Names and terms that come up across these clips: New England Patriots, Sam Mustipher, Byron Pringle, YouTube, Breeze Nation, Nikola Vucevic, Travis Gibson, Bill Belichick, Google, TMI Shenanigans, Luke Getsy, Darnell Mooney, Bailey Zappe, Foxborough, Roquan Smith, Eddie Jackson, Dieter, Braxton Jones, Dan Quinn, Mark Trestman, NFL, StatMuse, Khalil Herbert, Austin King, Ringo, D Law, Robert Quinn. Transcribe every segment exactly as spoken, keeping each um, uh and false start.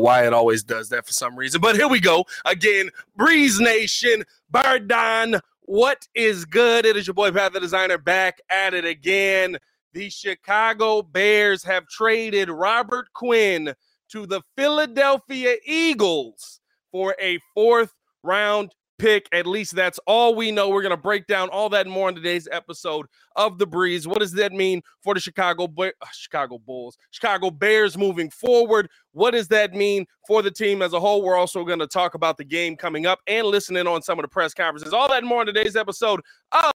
why it always does that for some reason. But here we go again. Breeze Nation, Bird Dog, what is good? It is your boy Pat the Designer back at it again. The Chicago Bears have traded Robert Quinn to the Philadelphia Eagles for a fourth round pick. At least that's all we know. We're going to break down all that and more on today's episode of The Breeze. What does that mean for the Chicago Be- Chicago Bulls, Chicago Bears moving forward? What does that mean for the team as a whole? We're also going to talk about the game coming up and listen in on some of the press conferences. All that and more on today's episode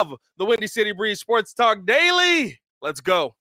of the Windy City Breeze Sports Talk Daily. Let's go.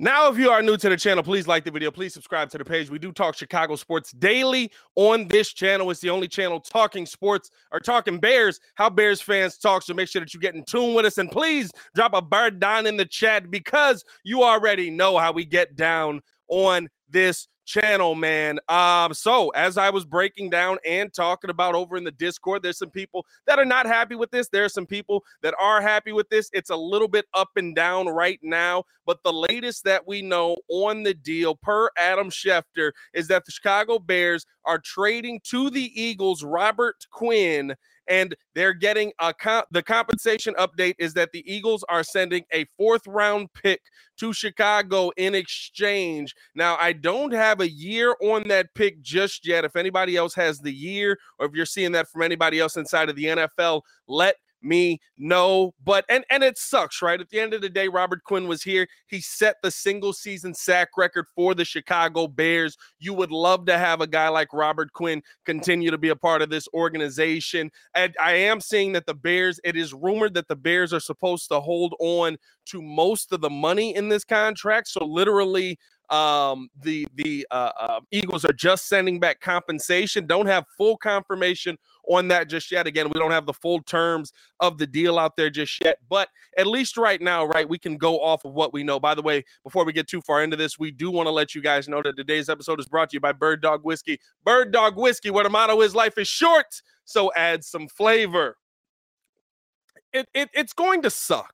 Now, if you are new to the channel, please like the video. Please subscribe to the page. We do talk Chicago sports daily on this channel. It's the only channel talking sports or talking Bears, how Bears fans talk. So make sure that you get in tune with us. And please drop a bird down in the chat because you already know how we get down on this channel, man. Um, so as I was breaking down and talking about over in the Discord, there's some people that are not happy with this. There are some people that are happy with this. It's a little bit up and down right now, but the latest that we know on the deal per Adam Schefter is that the Chicago Bears are trading to the Eagles Robert Quinn, and they're getting a comp- the compensation update is that the Eagles are sending a fourth round pick to Chicago in exchange. Now, I don't have a year on that pick just yet. If anybody else has the year or if you're seeing that from anybody else inside of the N F L, let me know. But and and it sucks, right? At the end of the day, Robert Quinn was here. He set the single season sack record for the Chicago Bears. You would love to have a guy like Robert Quinn continue to be a part of this organization. And I am seeing that the Bears, it is rumored that the Bears are supposed to hold on to most of the money in this contract. So literally Um, the the uh, uh, Eagles are just sending back compensation. Don't have full confirmation on that just yet. Again, we don't have the full terms of the deal out there just yet, but at least right now, right, we can go off of what we know. By the way, before we get too far into this, we do want to let you guys know that today's episode is brought to you by Bird Dog Whiskey. Bird Dog Whiskey, where the motto is life is short, so add some flavor. It, it it's going to suck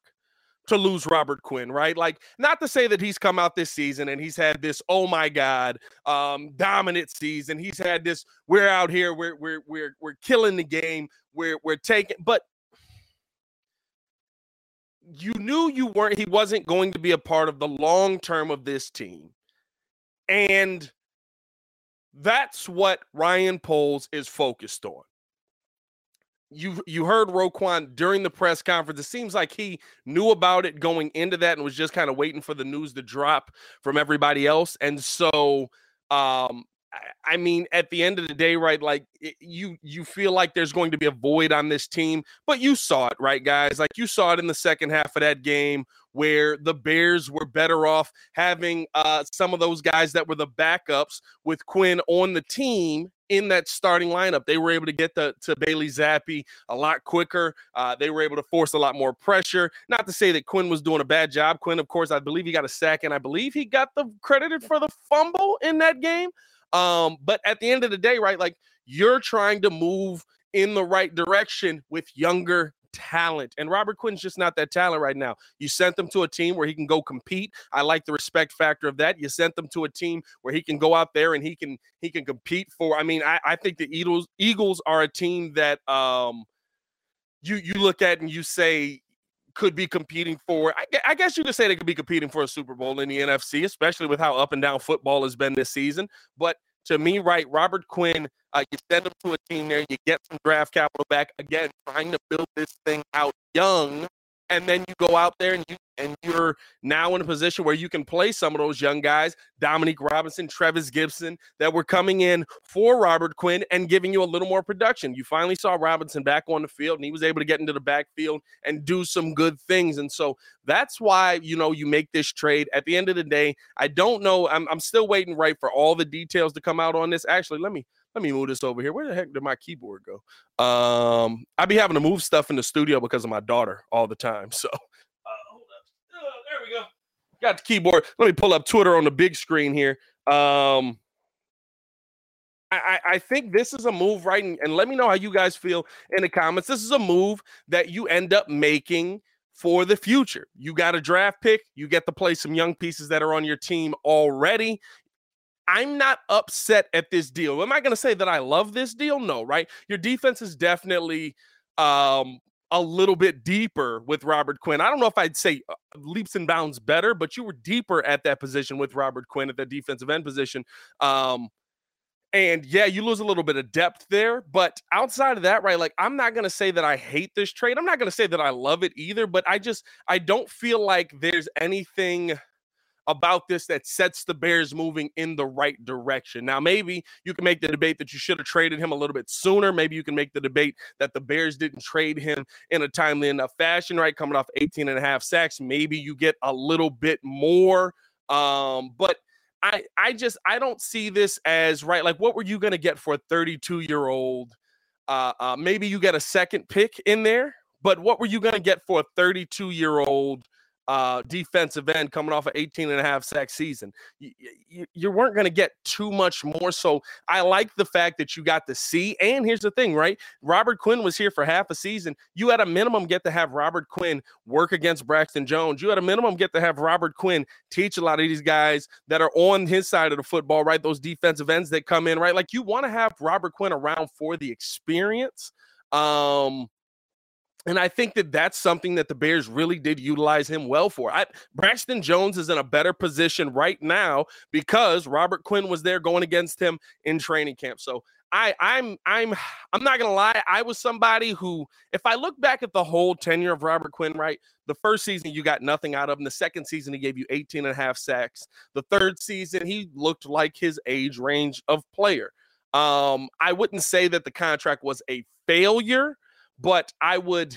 to lose Robert Quinn, right? Like, not to say that he's come out this season and he's had this, oh my God, um, dominant season. He's had this, we're out here, we're we're we're we're killing the game, we're we're taking, but you knew you weren't, he wasn't going to be a part of the long term of this team. And that's what Ryan Poles is focused on. You you heard Roquan during the press conference. It seems like he knew about it going into that and was just kind of waiting for the news to drop from everybody else. And so, um, I mean, at the end of the day, right, like it, you you feel like there's going to be a void on this team, but you saw it, right, guys? Like you saw it in the second half of that game where the Bears were better off having uh, some of those guys that were the backups with Quinn on the team in that starting lineup. They were able to get the, to Bailey Zappe a lot quicker. Uh, they were able to force a lot more pressure. Not to say that Quinn was doing a bad job. Quinn, of course, I believe he got a sack, and I believe he got the credited for the fumble in that game. Um, but at the end of the day, right, like you're trying to move in the right direction with younger talent. And Robert Quinn's just not that talent right now. You sent them to a team where he can go compete. I like the respect factor of that. You sent them to a team where he can go out there and he can he can compete for. I mean, I, I think the Eagles Eagles are a team that um you you look at and you say could be competing for, I, I guess you could say they could be competing for a Super Bowl in the N F C, especially with how up and down football has been this season. But to me, right, Robert Quinn, uh, you send him to a team there, you get some draft capital back, again, trying to build this thing out young, and then you go out there and, you, and you're now in a position where you can play some of those young guys, Dominique Robinson, Travis Gibson, that were coming in for Robert Quinn and giving you a little more production. You finally saw Robinson back on the field, and he was able to get into the backfield and do some good things. And so that's why, you know, you make this trade. At the end of the day, I don't know. I'm, I'm still waiting, right, for all the details to come out on this. Actually, let me Let me move this over here. Where the heck did my keyboard go? Um, I be having to move stuff in the studio because of my daughter all the time. So uh, hold up. Uh, there we go. Got the keyboard. Let me pull up Twitter on the big screen here. Um, I, I think this is a move, right? And, and let me know how you guys feel in the comments. This is a move that you end up making for the future. You got a draft pick. You get to play some young pieces that are on your team already. I'm not upset at this deal. Am I going to say that I love this deal? No, right? Your defense is definitely um, a little bit deeper with Robert Quinn. I don't know if I'd say leaps and bounds better, but you were deeper at that position with Robert Quinn at that defensive end position. Um, And, yeah, you lose a little bit of depth there. But outside of that, right, like, I'm not going to say that I hate this trade. I'm not going to say that I love it either. But I just – I don't feel like there's anything about this that sets the Bears moving in the right direction. Now, maybe you can make the debate that you should have traded him a little bit sooner. Maybe you can make the debate that the Bears didn't trade him in a timely enough fashion, right, coming off eighteen and a half sacks. Maybe you get a little bit more. Um, but – I, I just I don't see this as right. Like, what were you going to get for a thirty-two-year-old? Uh, uh, maybe you get a second pick in there, but what were you going to get for a thirty-two-year-old uh, defensive end coming off an eighteen and a half sack season? You, you, you weren't going to get too much more. So I like the fact that you got to see. And here's the thing, right? Robert Quinn was here for half a season. You at a minimum get to have Robert Quinn work against Braxton Jones. You at a minimum get to have Robert Quinn teach a lot of these guys that are on his side of the football, right? Those defensive ends that come in, right? Like, you want to have Robert Quinn around for the experience. Um, And I think that that's something that the Bears really did utilize him well for. I, Braxton Jones is in a better position right now because Robert Quinn was there going against him in training camp. So I, I'm I'm I'm not gonna lie. I was somebody who, if I look back at the whole tenure of Robert Quinn, right, the first season you got nothing out of him. The second season he gave you eighteen and a half sacks. The third season he looked like his age range of player. Um, I wouldn't say that the contract was a failure. But I would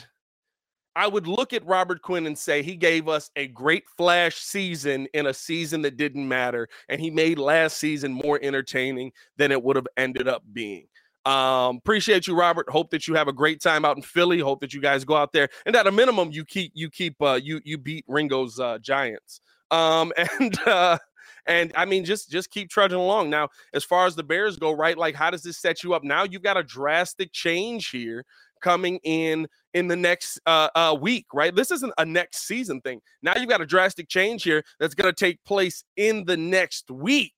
I would look at Robert Quinn and say he gave us a great flash season in a season that didn't matter, and he made last season more entertaining than it would have ended up being. Um, appreciate you, Robert. Hope that you have a great time out in Philly. Hope that you guys go out there. And at a minimum, you keep you keep uh, you you beat Ringo's uh, Giants. Um, and uh, and I mean, just just keep trudging along. Now, as far as the Bears go, right? Like, how does this set you up? Now you've got a drastic change here coming in in the next uh, uh, week, right? This isn't a next season thing. Now you've got a drastic change here that's going to take place in the next week.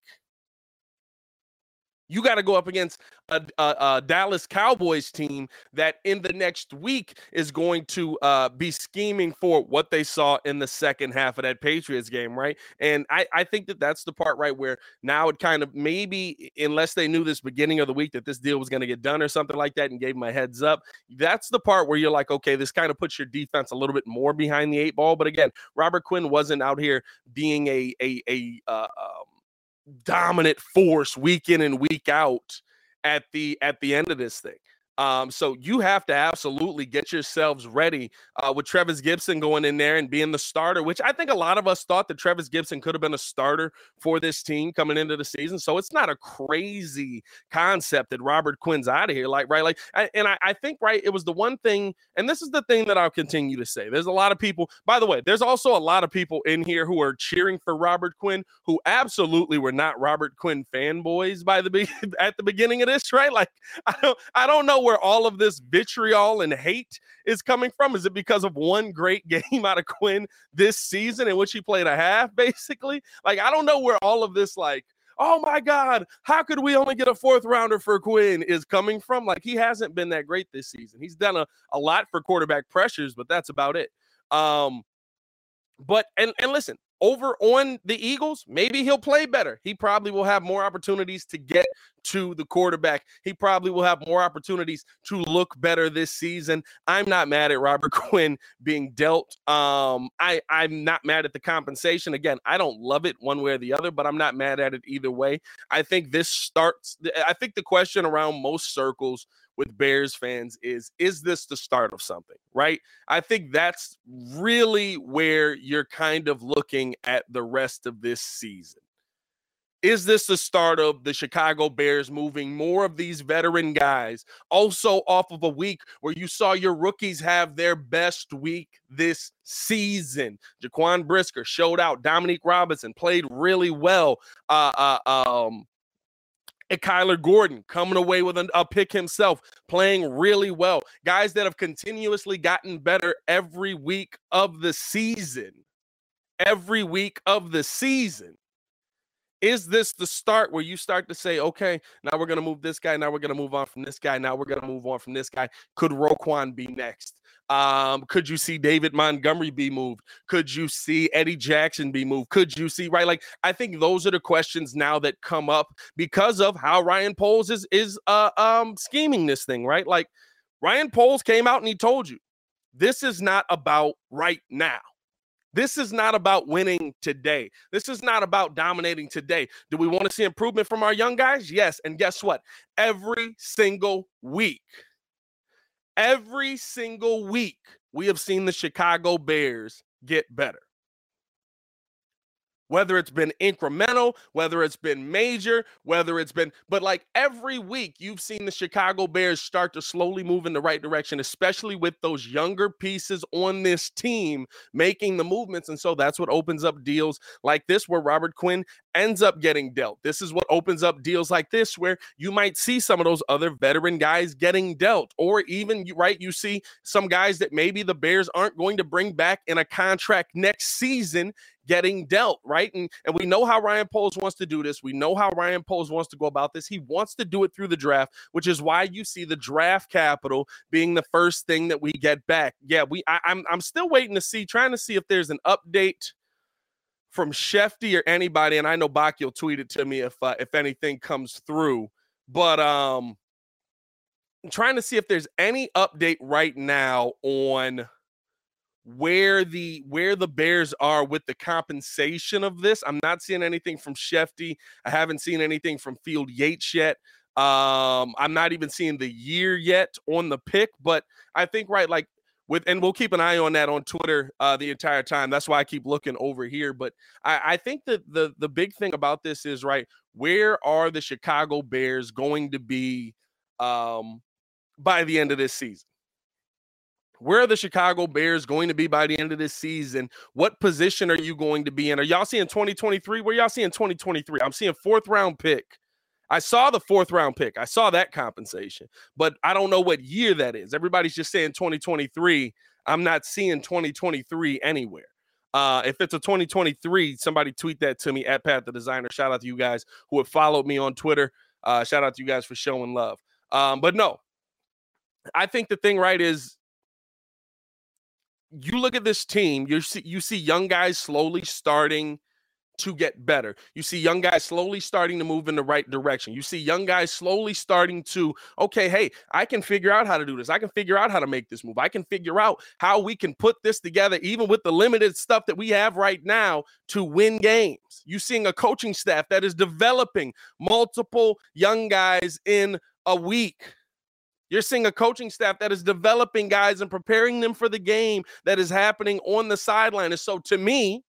You got to go up against a, a, a Dallas Cowboys team that in the next week is going to uh, be scheming for what they saw in the second half of that Patriots game, right? And I, I think that that's the part, right, where now it kind of maybe, unless they knew this beginning of the week that this deal was going to get done or something like that and gave them a heads up, that's the part where you're like, okay, this kind of puts your defense a little bit more behind the eight ball. But again, Robert Quinn wasn't out here being a a a uh, um, dominant force week in and week out at the at the end of this thing. Um, so you have to absolutely get yourselves ready uh, with Travis Gibson going in there and being the starter, which I think a lot of us thought that Travis Gibson could have been a starter for this team coming into the season. So it's not a crazy concept that Robert Quinn's out of here. Like, right. Like, I, and I, I think, right, it was the one thing, and this is the thing that I'll continue to say. There's a lot of people, by the way, there's also a lot of people in here who are cheering for Robert Quinn, who absolutely were not Robert Quinn fanboys by the, be- at the beginning of this, right? Like, I don't, I don't know where all of this vitriol and hate is coming from. Is it because of one great game out of Quinn this season in which he played a half, basically? Like, I don't know where all of this, like, oh my God, how could we only get a fourth rounder for Quinn is coming from. Like, he hasn't been that great this season. He's done a, a lot for quarterback pressures, but that's about it. Um, but, and, and listen, over on the Eagles, maybe he'll play better. He probably will have more opportunities to get to the quarterback. He probably will have more opportunities to look better this season. I'm not mad at Robert Quinn being dealt. Um, I, I'm not mad at the compensation. Again, I don't love it one way or the other, but I'm not mad at it either way. I think this starts – I think the question around most circles with Bears fans is, is this the start of something, right? I think that's really where you're kind of looking at the rest of this season. Is this the start of the Chicago Bears moving more of these veteran guys? Also off of a week where you saw your rookies have their best week this season. Jaquan Brisker showed out. Dominique Robinson played really well. Uh, uh, um, and Kyler Gordon coming away with an, a pick himself, playing really well. Guys that have continuously gotten better every week of the season. Every week of the season. Is this the start where you start to say, okay, now we're going to move this guy. Now we're going to move on from this guy. Now we're going to move on from this guy. Could Roquan be next? Um, could you see David Montgomery be moved? Could you see Eddie Jackson be moved? Could you see, right? Like, I think those are the questions now that come up because of how Ryan Poles is, is uh, um, scheming this thing, right? Like, Ryan Poles came out and he told you, this is not about right now. This is not about winning today. This is not about dominating today. Do we want to see improvement from our young guys? Yes. And guess what? Every single week, every single week, we have seen the Chicago Bears get better. Whether it's been incremental, whether it's been major, whether it's been, but like every week you've seen the Chicago Bears start to slowly move in the right direction, especially with those younger pieces on this team making the movements. And so that's what opens up deals like this where Robert Quinn ends up getting dealt. This is what opens up deals like this where you might see some of those other veteran guys getting dealt, or even, right, you see some guys that maybe the Bears aren't going to bring back in a contract next season getting dealt, right? And and we know how Ryan Poles wants to do this. We know how Ryan Poles wants to go about this. He wants to do it through the draft, which is why you see the draft capital being the first thing that we get back. Yeah, we. I, I'm I'm still waiting to see, trying to see if there's an update from Shefty or anybody. And I know Bakio tweeted to me if uh, if anything comes through. But um, I'm trying to see if there's any update right now on where the where the Bears are with the compensation of this. I'm not seeing anything from Shefty. I haven't seen anything from Field Yates yet. Um, I'm not even seeing the year yet on the pick, but I think, right, like with, and we'll keep an eye on that on Twitter uh, the entire time. That's why I keep looking over here. But I, I think that the the big thing about this is, right, where are the Chicago Bears going to be um, by the end of this season? Where are the Chicago Bears going to be by the end of this season? What position are you going to be in? Are y'all seeing twenty twenty-three? Where y'all seeing twenty twenty-three? I'm seeing fourth round pick. I saw the fourth round pick. I saw that compensation, but I don't know what year that is. Everybody's just saying twenty twenty-three. I'm not seeing twenty twenty-three anywhere. Uh, if it's a twenty twenty-three, somebody tweet that to me at Pat the Designer. Shout out to you guys who have followed me on Twitter. Uh, shout out to you guys for showing love. Um, but no, I think the thing, right, is, you look at this team, you see, you see young guys slowly starting to get better. You see young guys slowly starting to move in the right direction. You see young guys slowly starting to, okay, hey, I can figure out how to do this. I can figure out how to make this move. I can figure out how we can put this together, even with the limited stuff that we have right now, to win games. You're seeing a coaching staff that is developing multiple young guys in a week. You're seeing a coaching staff that is developing guys and preparing them for the game that is happening on the sideline. And so to me,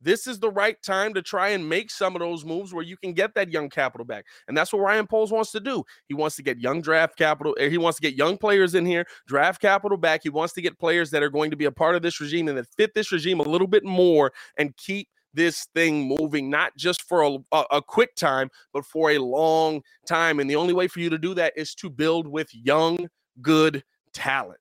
this is the right time to try and make some of those moves where you can get that young capital back. And that's what Ryan Poles wants to do. He wants to get young draft capital. He wants to get young players in here, draft capital back. He wants to get players that are going to be a part of this regime and that fit this regime a little bit more and keep this thing moving, not just for a, a, a quick time, but for a long time. And the only way for you to do that is to build with young, good talent.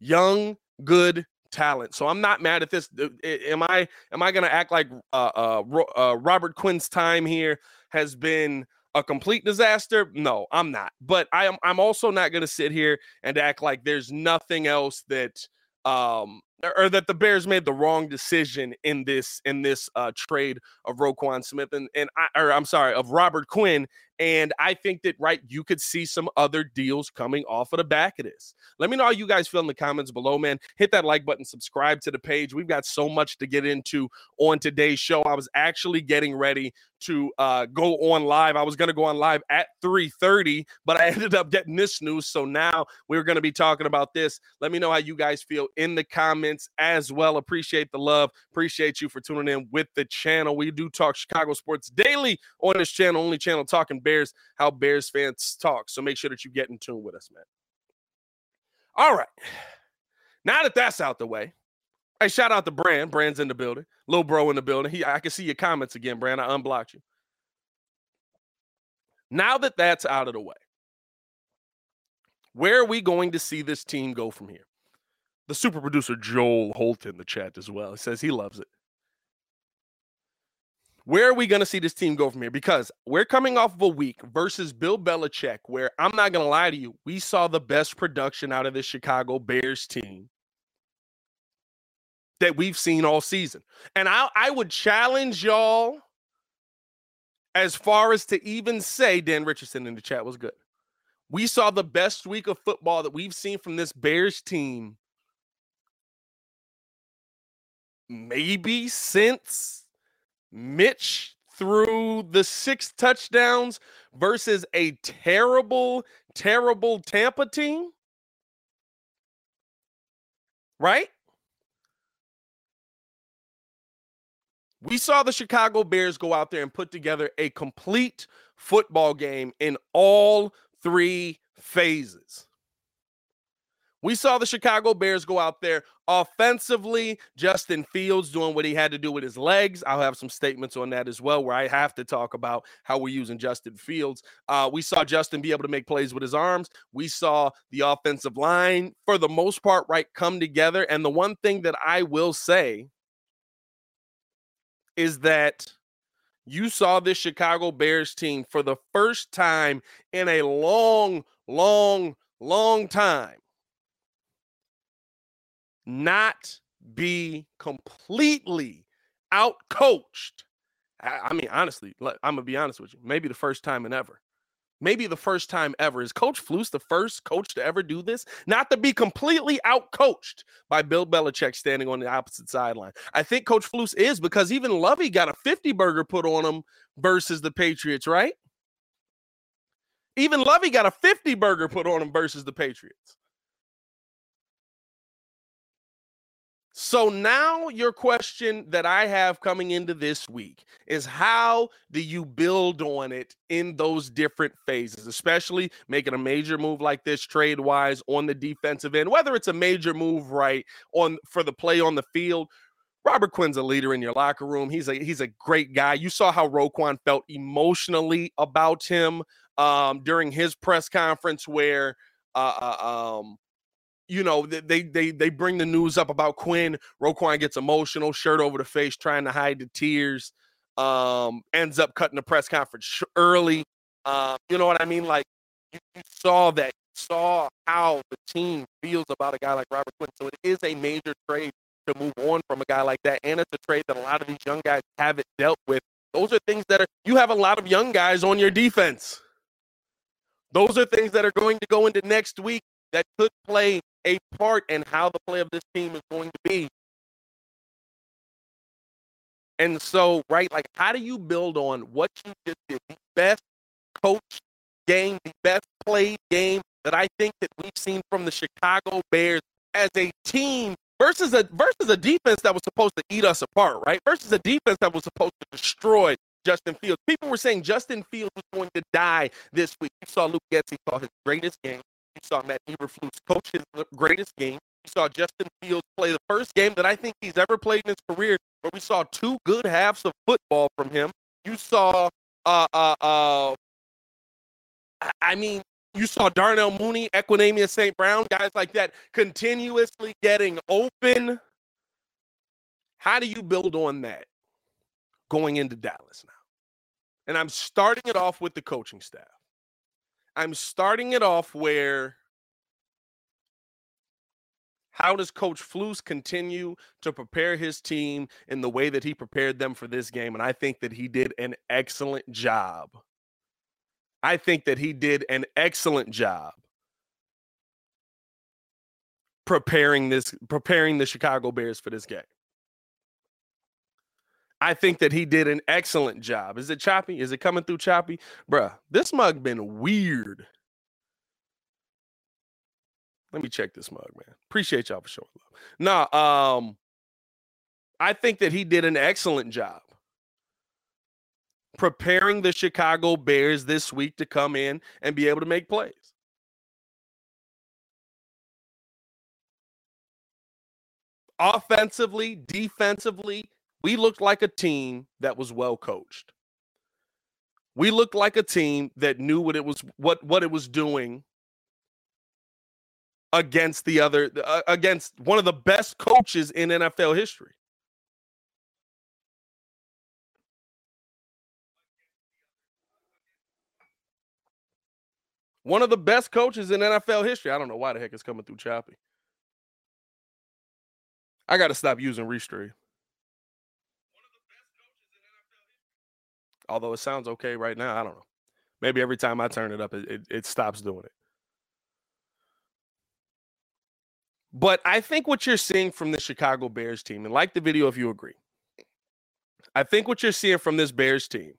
Young, good talent. So I'm not mad at this. Am I, am I going to act like uh, uh, uh, Robert Quinn's time here has been a complete disaster? No, I'm not. But I am, I'm also not going to sit here and act like there's nothing else that um, – or that the Bears made the wrong decision in this in this uh, trade of Roquan Smith and and I, or I'm sorry of Robert Quinn And I think that, right, you could see some other deals coming off of the back of this. Let me know how you guys feel in the comments below, man. Hit that like button, subscribe to the page. We've got so much to get into on today's show. I was actually getting ready to uh, go on live. I was going to go on live at three thirty, but I ended up getting this news. So now we're going to be talking about this. Let me know how you guys feel in the comments as well. Appreciate the love. Appreciate you for tuning in with the channel. We do talk Chicago sports daily on this channel, only channel talking Bears, how Bears fans talk. So make sure that you get in tune with us, man. All right. Now that that's out the way, hey, shout out to Brand. Brand's in the building. Lil Bro in the building. He, I can see your comments again, Brand. I unblocked you. Now that that's out of the way, where are we going to see this team go from here? The super producer Joel Holt in the chat as well. He says he loves it. Where are we going to see this team go from here? Because we're coming off of a week versus Bill Belichick where, I'm not going to lie to you, we saw the best production out of the Chicago Bears team that we've seen all season. And I, I would challenge y'all as far as to even say, Dan Richardson in the chat was good. We saw the best week of football that we've seen from this Bears team maybe since Mitch threw the six touchdowns versus a terrible, terrible Tampa team. Right? We saw the Chicago Bears go out there and put together a complete football game in all three phases. We saw the Chicago Bears go out there offensively, Justin Fields doing what he had to do with his legs. I'll have some statements on that as well, where I have to talk about how we're using Justin Fields. Uh, we saw Justin be able to make plays with his arms. We saw the offensive line, for the most part, right, come together. And the one thing that I will say is that you saw this Chicago Bears team for the first time in a long, long, long time not be completely outcoached. I mean, honestly, I'm going to be honest with you. Maybe the first time in ever. Maybe the first time ever. Is Coach Flus the first coach to ever do this? Not to be completely outcoached by Bill Belichick standing on the opposite sideline. I think Coach Flus is, because even Lovie got a fifty-burger put on him versus the Patriots, right? Even Lovie got a fifty-burger put on him versus the Patriots. So now your question that I have coming into this week is, how do you build on it in those different phases, especially making a major move like this trade-wise on the defensive end, whether it's a major move right on for the play on the field. Robert Quinn's a leader in your locker room. He's a he's a great guy. You saw how Roquan felt emotionally about him um, during his press conference where uh, um, – you know, they they they bring the news up about Quinn. Roquan gets emotional, shirt over the face, trying to hide the tears, um, ends up cutting the press conference early. Uh, you know what I mean? Like, you saw that, you saw how the team feels about a guy like Robert Quinn. So it is a major trade to move on from a guy like that, and it's a trade that a lot of these young guys haven't dealt with. Those are things that are, you have a lot of young guys on your defense. Those are things that are going to go into next week that could play a part in how the play of this team is going to be. And so, right, like, how do you build on what you just did? The best coached game, the best played game that I think that we've seen from the Chicago Bears as a team versus a versus a defense that was supposed to eat us apart, right? Versus a defense that was supposed to destroy Justin Fields. People were saying Justin Fields was going to die this week. You saw Luke Getsy call his greatest game. You saw Matt Flus coach his greatest game. You saw Justin Fields play the first game that I think he's ever played in his career, where we saw two good halves of football from him. You saw, uh, uh, uh, I mean, you saw Darnell Mooney, Equinamia Saint Brown, guys like that continuously getting open. How do you build on that going into Dallas now? And I'm starting it off with the coaching staff. I'm starting it off where, how does Coach Flus continue to prepare his team in the way that he prepared them for this game? And I think that he did an excellent job I think that he did an excellent job preparing this, preparing the Chicago Bears for this game. I think that he did an excellent job. Is it choppy? Is it coming through choppy? Bruh, this mug been weird. Let me check this mug, man. Appreciate y'all for showing love. No, um, I think that he did an excellent job preparing the Chicago Bears this week to come in and be able to make plays. Offensively, defensively, we looked like a team that was well coached. We looked like a team that knew what it was, what, what it was doing against the other, uh, against one of the best coaches in N F L history. One of the best coaches in N F L history. I don't know why the heck it's coming through choppy. I got to stop using Restream. Although it sounds okay right now, I don't know. Maybe every time I turn it up, it, it, it stops doing it. But I think what you're seeing from the Chicago Bears team, and like the video if you agree, I think what you're seeing from this Bears team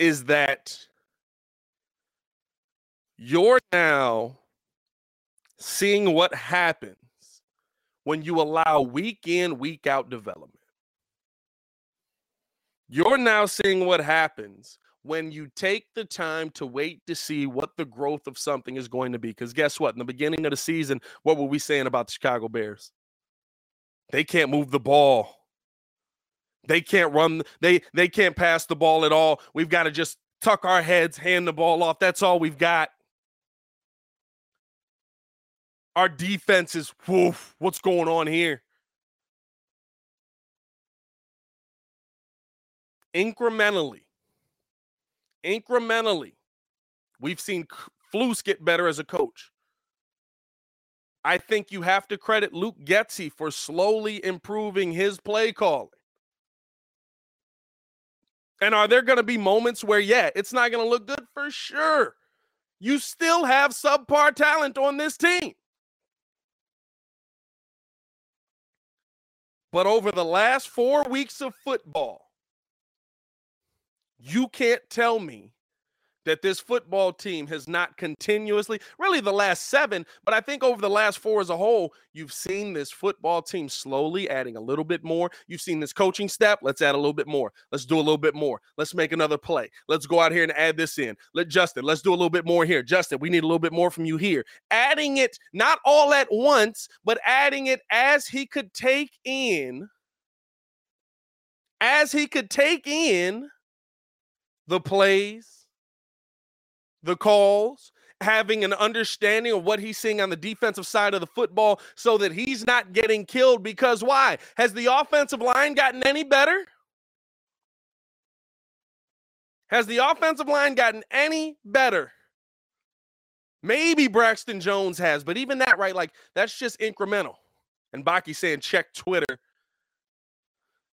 is that you're now seeing what happens when you allow week in, week out development. You're now seeing what happens when you take the time to wait to see what the growth of something is going to be. Because guess what? In the beginning of the season, what were we saying about the Chicago Bears? They can't move the ball. They can't run. They, they can't pass the ball at all. We've got to just tuck our heads, hand the ball off. That's all we've got. Our defense is, woof, what's going on here? Incrementally. Incrementally, we've seen Flus get better as a coach. I think you have to credit Luke Getsy for slowly improving his play calling. And are there going to be moments where, yeah, it's not going to look good for sure? You still have subpar talent on this team. But over the last four weeks of football, you can't tell me that this football team has not continuously, really the last seven, but I think over the last four as a whole, you've seen this football team slowly adding a little bit more. You've seen this coaching staff. Let's add a little bit more. Let's do a little bit more. Let's make another play. Let's go out here and add this in. Let Justin, let's do a little bit more here. Justin, we need a little bit more from you here. Adding it, not all at once, but adding it as he could take in, as he could take in, the plays, the calls, having an understanding of what he's seeing on the defensive side of the football so that he's not getting killed. Because why? Has the offensive line gotten any better? Has the offensive line gotten any better? Maybe Braxton Jones has, but even that, right? Like, that's just incremental. And Baki's saying, check Twitter.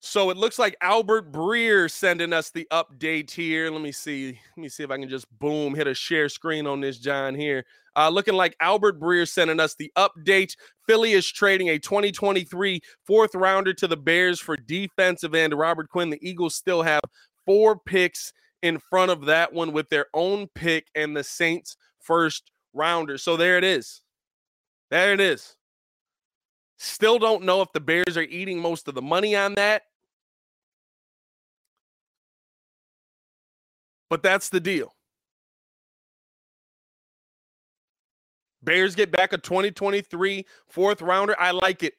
So it looks like Albert Breer sending us the update here. Let me see. Let me see if I can just, boom, hit a share screen on this, John, here. Uh, looking like Albert Breer sending us the update. Philly is trading a twenty twenty-three fourth rounder to the Bears for defensive end Robert Quinn. The Eagles still have four picks in front of that one with their own pick and the Saints first rounder. So there it is. There it is. Still don't know if the Bears are eating most of the money on that. But that's the deal. Bears get back a twenty twenty-three fourth rounder. I like it.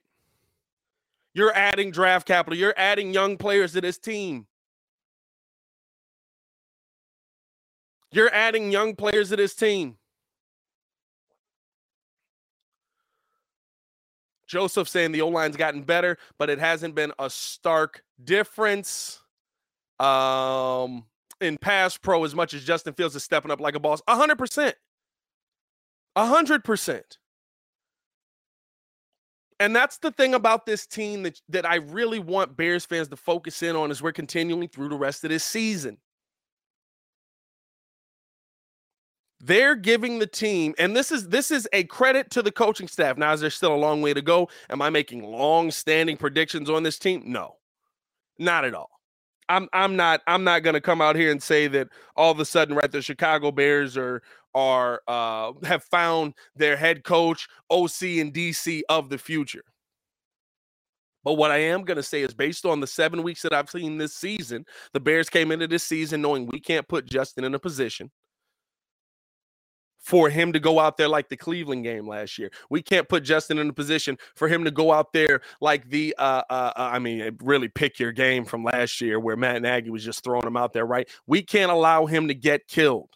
You're adding draft capital. You're adding young players to this team. You're adding young players to this team. Joseph saying the O-line's gotten better, but it hasn't been a stark difference. Um... in pass pro as much as Justin Fields is stepping up like a boss. one hundred percent. one hundred percent. And that's the thing about this team that, that I really want Bears fans to focus in on as we're continuing through the rest of this season. They're giving the team, and this is this is a credit to the coaching staff. Now, is there still a long way to go? Am I making long-standing predictions on this team? No, not at all. I'm I'm not I'm not going to come out here and say that all of a sudden, right, the Chicago Bears are are uh, have found their head coach, O C, and D C of the future. But what I am going to say is, based on the seven weeks that I've seen this season, the Bears came into this season knowing we can't put Justin in a position for him to go out there like the Cleveland game last year. We can't put Justin in a position for him to go out there like the, uh, uh, I mean, really pick your game from last year where Matt Nagy was just throwing him out there, right? We can't allow him to get killed.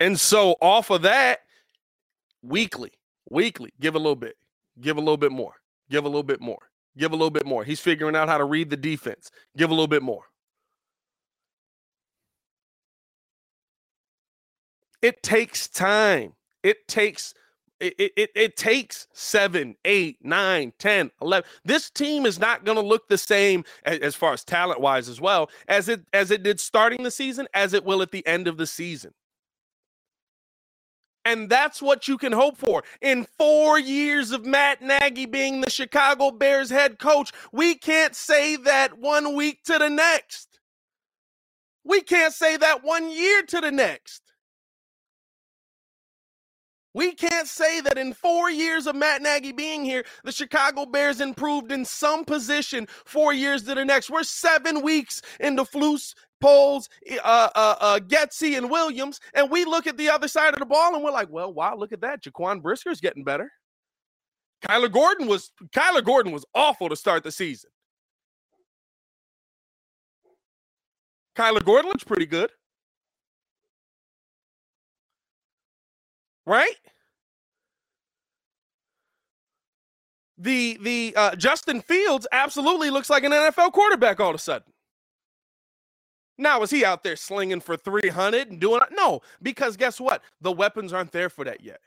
And so off of that, weekly, weekly, give a little bit, give a little bit more, give a little bit more. Give a little bit more. He's figuring out how to read the defense. Give a little bit more. It takes time. It takes it it, it takes seven, eight, nine, ten, eleven. This team is not going to look the same as far as talent-wise as well as it as it did starting the season, as it will at the end of the season. And that's what you can hope for. In four years of Matt Nagy being the Chicago Bears head coach, we can't say that one week to the next. We can't say that one year to the next. We can't say that in four years of Matt Nagy being here, the Chicago Bears improved in some position four years to the next. We're seven weeks into Flus, Poles, uh, uh, uh, Getsy, and Williams, and we look at the other side of the ball, and we're like, well, wow, look at that. Jaquan Brisker's getting better. Kyler Gordon was Kyler Gordon was awful to start the season. Kyler Gordon looks pretty good. Right? The the uh, Justin Fields absolutely looks like an N F L quarterback all of a sudden. Now, is he out there slinging for three hundred and doing it? No, because guess what? The weapons aren't there for that yet.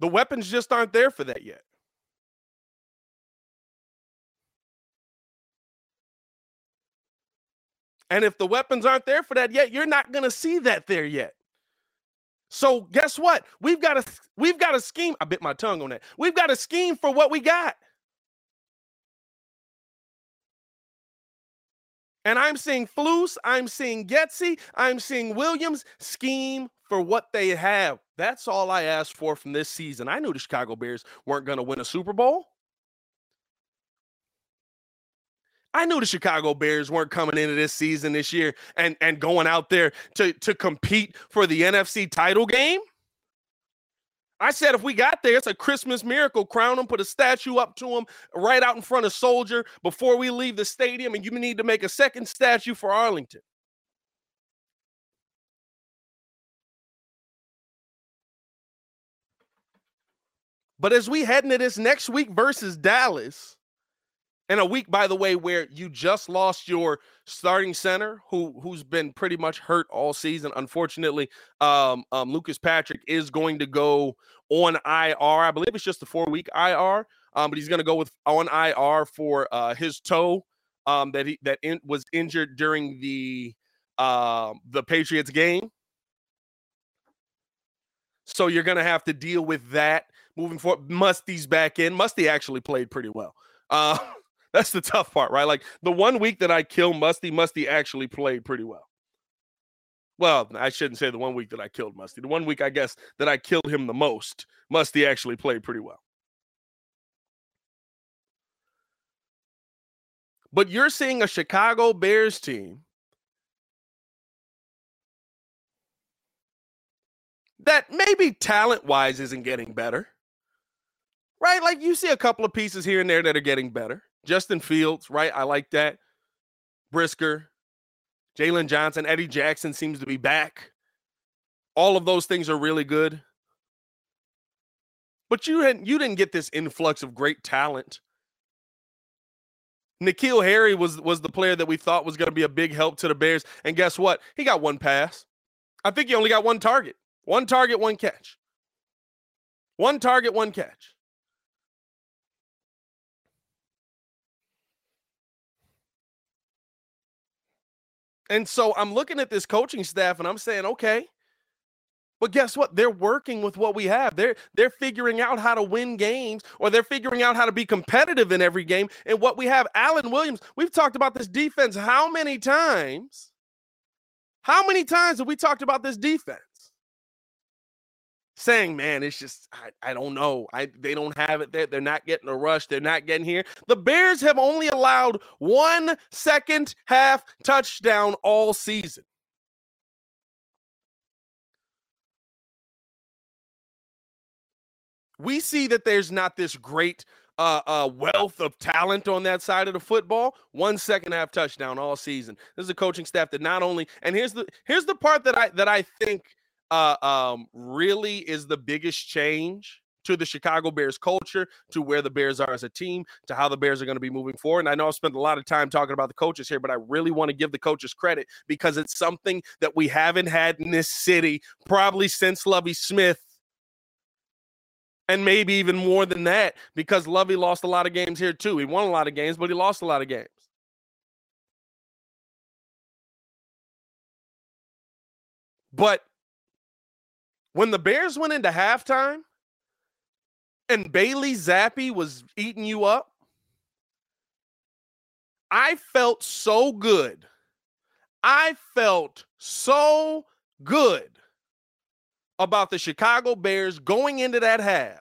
The weapons just aren't there for that yet. And if the weapons aren't there for that yet, you're not going to see that there yet. So guess what? We've got a we've got a scheme. I bit my tongue on that. We've got a scheme for what we got. And I'm seeing Flus, I'm seeing Getsy, I'm seeing Williams scheme for what they have. That's all I asked for from this season. I knew the Chicago Bears weren't going to win a Super Bowl. I knew the Chicago Bears weren't coming into this season this year and, and going out there to, to compete for the N F C title game. I said if we got there, it's a Christmas miracle. Crown them, put a statue up to them right out in front of Soldier before we leave the stadium, and you need to make a second statue for Arlington. But as we head into this next week versus Dallas, and a week, by the way, where you just lost your starting center, who, who's been pretty much hurt all season. Unfortunately, um, um, Lucas Patrick is going to go on I R. I believe it's just a four-week I R, um, but he's going to go with on I R for uh, his toe um, that he that in, was injured during the uh, the Patriots game. So you're going to have to deal with that moving forward. Musty's back in. Musty actually played pretty well. Uh, That's the tough part, right? Like the one week that I killed Musty, Musty actually played pretty well. Well, I shouldn't say the one week that I killed Musty. The one week, I guess, that I killed him the most, Musty actually played pretty well. But you're seeing a Chicago Bears team that maybe talent-wise isn't getting better, right? Like you see a couple of pieces here and there that are getting better. Justin Fields, right? I like that. Brisker, Jalen Johnson, Eddie Jackson seems to be back. All of those things are really good. But you hadn't, you didn't get this influx of great talent. N'Keal Harry was, was the player that we thought was going to be a big help to the Bears. And guess what? He got one pass. I think he only got one target. One target, one catch. One target, one catch. And so I'm looking at this coaching staff and I'm saying, okay, but guess what? They're working with what we have. They're, they're figuring out how to win games, or they're figuring out how to be competitive in every game. And what we have, Alan Williams, we've talked about this defense how many times? How many times have we talked about this defense? Saying, man, it's just, I, I don't know. I They don't have it there. They're not getting a rush. They're not getting here. The Bears have only allowed one second half touchdown all season. We see that there's not this great uh, uh, wealth of talent on that side of the football. One second half touchdown all season. This is a coaching staff that not only, and here's the here's the part that I that I think uh, um, really is the biggest change to the Chicago Bears culture, to where the Bears are as a team, to how the Bears are going to be moving forward. And I know I've spent a lot of time talking about the coaches here, but I really want to give the coaches credit because it's something that we haven't had in this city probably since Lovie Smith. And maybe even more than that, because Lovie lost a lot of games here too. He won a lot of games, but he lost a lot of games. But when the Bears went into halftime and Bailey Zappe was eating you up, I felt so good. I felt so good about the Chicago Bears going into that half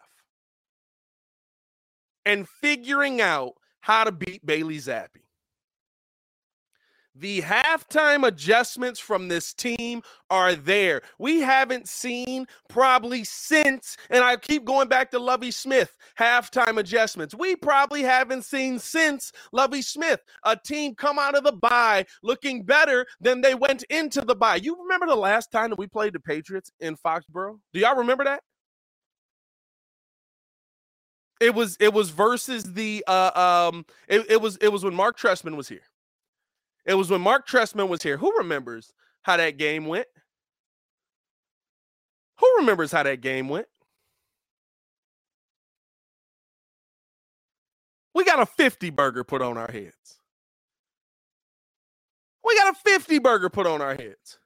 and figuring out how to beat Bailey Zappe. The halftime adjustments from this team are there. We haven't seen probably since, and I keep going back to Lovie Smith, halftime adjustments. We probably haven't seen since Lovie Smith a team come out of the bye looking better than they went into the bye. You remember the last time that we played the Patriots in Foxborough? Do y'all remember that? It was it was versus the uh, um it, it was it was when Mark Trestman was here. It was when Mark Trestman was here. Who remembers how that game went? Who remembers how that game went? We got a fifty burger put on our heads. We got a fifty burger put on our heads.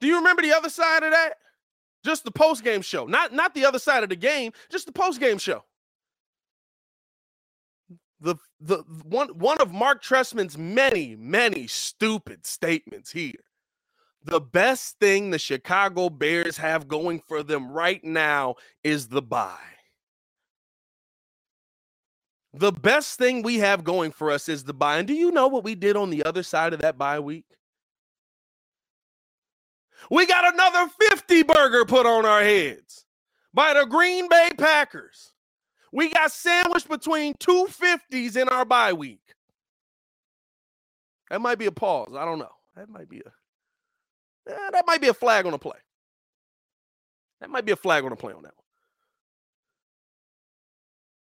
Do you remember the other side of that? Just the post-game show. Not, not the other side of the game, just the post-game show. The the one one of Mark Trestman's many, many stupid statements here. The best thing the Chicago Bears have going for them right now is the bye. The best thing we have going for us is the bye. And do you know what we did on the other side of that bye week? We got another fifty burger put on our heads by the Green Bay Packers. We got sandwiched between two fifties in our bye week. That might be a pause. I don't know. That might be a eh, that might be a flag on a play. That might be a flag on a play on that one.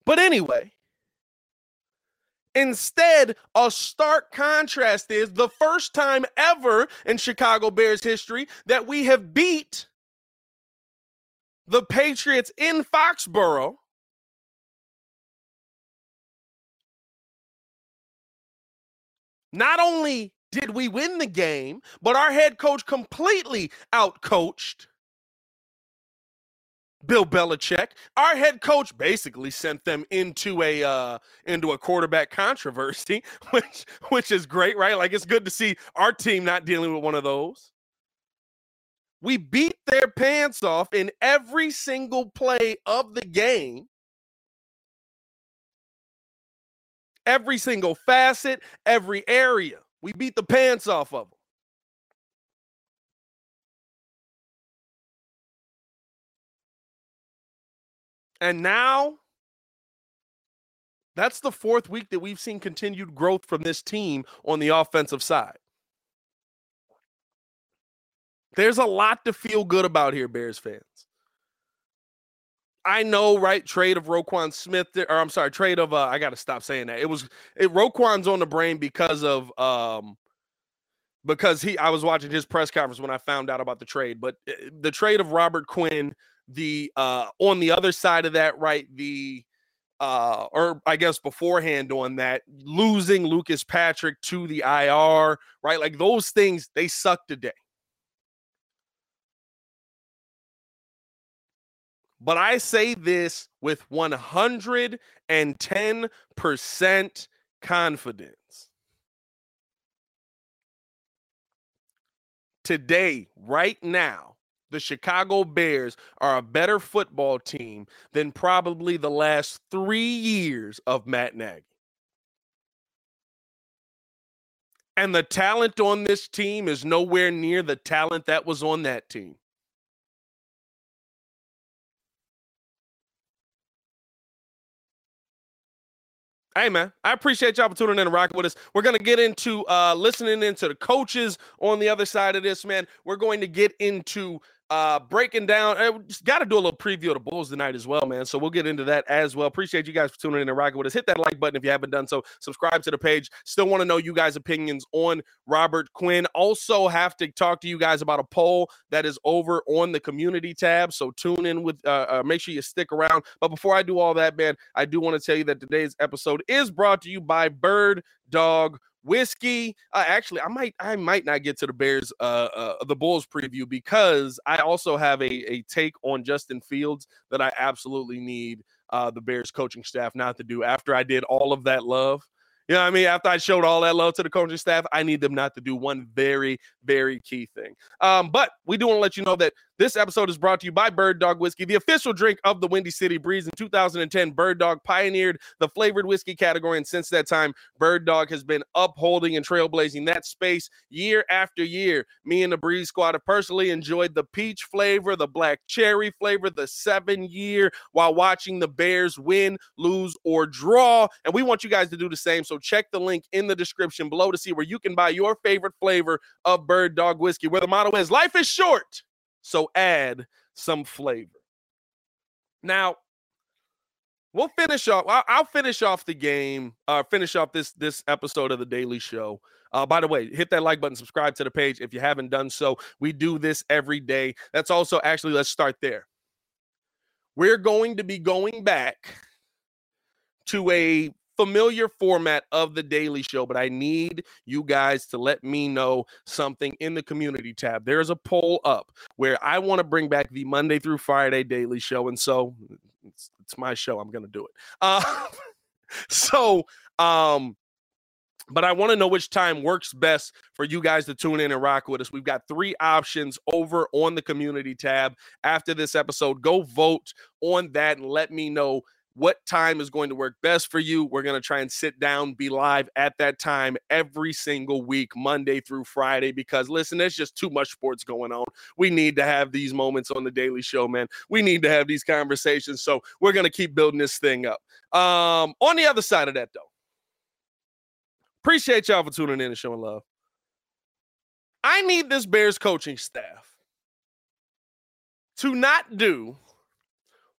But anyway, instead, a stark contrast is the first time ever in Chicago Bears history that we have beat the Patriots in Foxborough. Not only did we win the game, but our head coach completely outcoached Bill Belichick. Our head coach basically sent them into a uh, into a quarterback controversy, which which is great, right? Like, it's good to see our team not dealing with one of those. We beat their pants off in every single play of the game. Every single facet, every area. We beat the pants off of them. And now, that's the fourth week that we've seen continued growth from this team on the offensive side. There's a lot to feel good about here, Bears fans. I know, right? Trade of Roquan Smith, or I'm sorry, trade of, uh, I got to stop saying that. It was, it, Roquan's on the brain because of um, because he, I was watching his press conference when I found out about the trade, but the trade of Robert Quinn, the, uh, on the other side of that, right. The, uh, or I guess beforehand on that, losing Lucas Patrick to the I R, right? Like those things, they suck today. But I say this with one hundred ten percent confidence. Today, right now, the Chicago Bears are a better football team than probably the last three years of Matt Nagy. And the talent on this team is nowhere near the talent that was on that team. Hey, man, I appreciate y'all for tuning in and rocking with us. We're going to get into uh, listening into the coaches on the other side of this, man. We're going to get into uh, breaking down. I just got to do a little preview of the Bulls tonight as well, man. So we'll get into that as well. Appreciate you guys for tuning in and rocking with us. Hit that like button if you haven't done so. Subscribe to the page. Still want to know you guys' opinions on Robert Quinn. Also have to talk to you guys about a poll that is over on the community tab. So tune in with, uh, uh, make sure you stick around. But before I do all that, man, I do want to tell you that today's episode is brought to you by Bird Dog Whiskey. Uh, actually, I might I might not get to the Bears, uh, uh, the Bulls preview, because I also have a, a take on Justin Fields that I absolutely need uh, the Bears coaching staff not to do after I did all of that love. You know what I mean? After I showed all that love to the coaching staff, I need them not to do one very, very key thing. Um, but we do want to let you know that this episode is brought to you by Bird Dog Whiskey, the official drink of the Windy City Breeze. In two thousand ten, Bird Dog pioneered the flavored whiskey category, and since that time, Bird Dog has been upholding and trailblazing that space year after year. Me and the Breeze Squad have personally enjoyed the peach flavor, the black cherry flavor, the seven-year, while watching the Bears win, lose, or draw, and we want you guys to do the same, so check the link in the description below to see where you can buy your favorite flavor of Bird Dog Whiskey, where the motto is, life is short, so add some flavor. Now, we'll finish off, I'll, I'll finish off the game, uh, finish off this, this episode of The Daily Show. Uh, by the way, hit that like button, subscribe to the page if you haven't done so. We do this every day. That's also, actually, let's start there. We're going to be going back to a familiar format of The Daily Show, but I need you guys to let me know something in the community tab. There is a poll up where I want to bring back the Monday through Friday Daily Show, and so it's, it's my show. I'm going to do it. Uh, so, um, but I want to know which time works best for you guys to tune in and rock with us. We've got three options over on the community tab. After this episode, go vote on that and let me know what time is going to work best for you. We're going to try and sit down, be live at that time every single week, Monday through Friday, because, listen, there's just too much sports going on. We need to have these moments on The Daily Show, man. We need to have these conversations, so we're going to keep building this thing up. Um, on the other side of that, though, appreciate y'all for tuning in and showing love. I need this Bears coaching staff to not do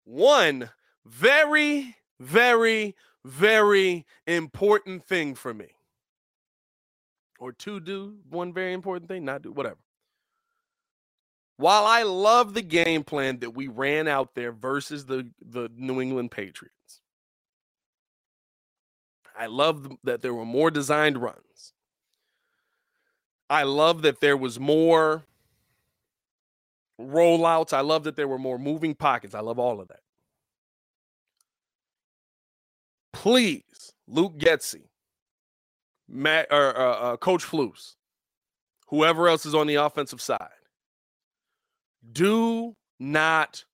one very, very, very important thing for me. Or to do one very important thing, not do, whatever. While I love the game plan that we ran out there versus the, the New England Patriots, I love that there were more designed runs. I love that there was more rollouts. I love that there were more moving pockets. I love all of that. Please, Luke Getsy, Matt, or, uh, uh, Coach Flus, whoever else is on the offensive side, do not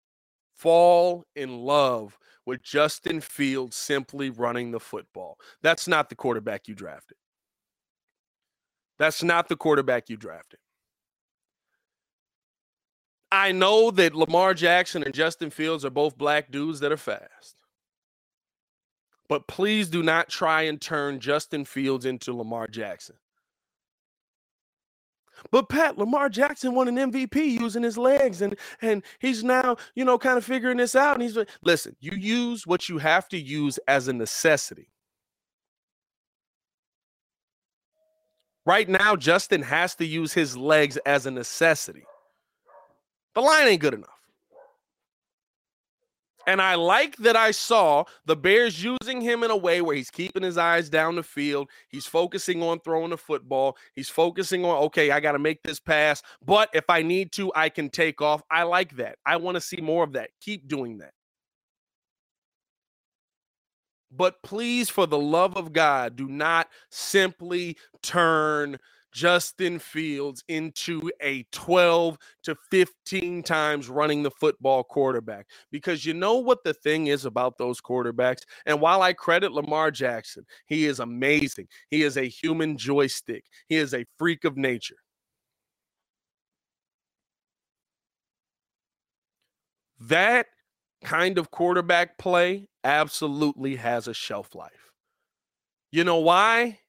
fall in love with Justin Fields simply running the football. That's not the quarterback you drafted. That's not the quarterback you drafted. I know that Lamar Jackson and Justin Fields are both black dudes that are fast. But please do not try and turn Justin Fields into Lamar Jackson. But, Pat, Lamar Jackson won an M V P using his legs, and and he's now, you know, kind of figuring this out. And he's like, listen, you use what you have to use as a necessity. Right now, Justin has to use his legs as a necessity. The line ain't good enough. And I like that I saw the Bears using him in a way where he's keeping his eyes down the field. He's focusing on throwing the football. He's focusing on, okay, I got to make this pass. But if I need to, I can take off. I like that. I want to see more of that. Keep doing that. But please, for the love of God, do not simply turn Justin Fields into a twelve to fifteen times running the football quarterback, because you know what the thing is about those quarterbacks. And while I credit Lamar Jackson, he is amazing. He is a human joystick. He is a freak of nature. That kind of quarterback play absolutely has a shelf life. You know why?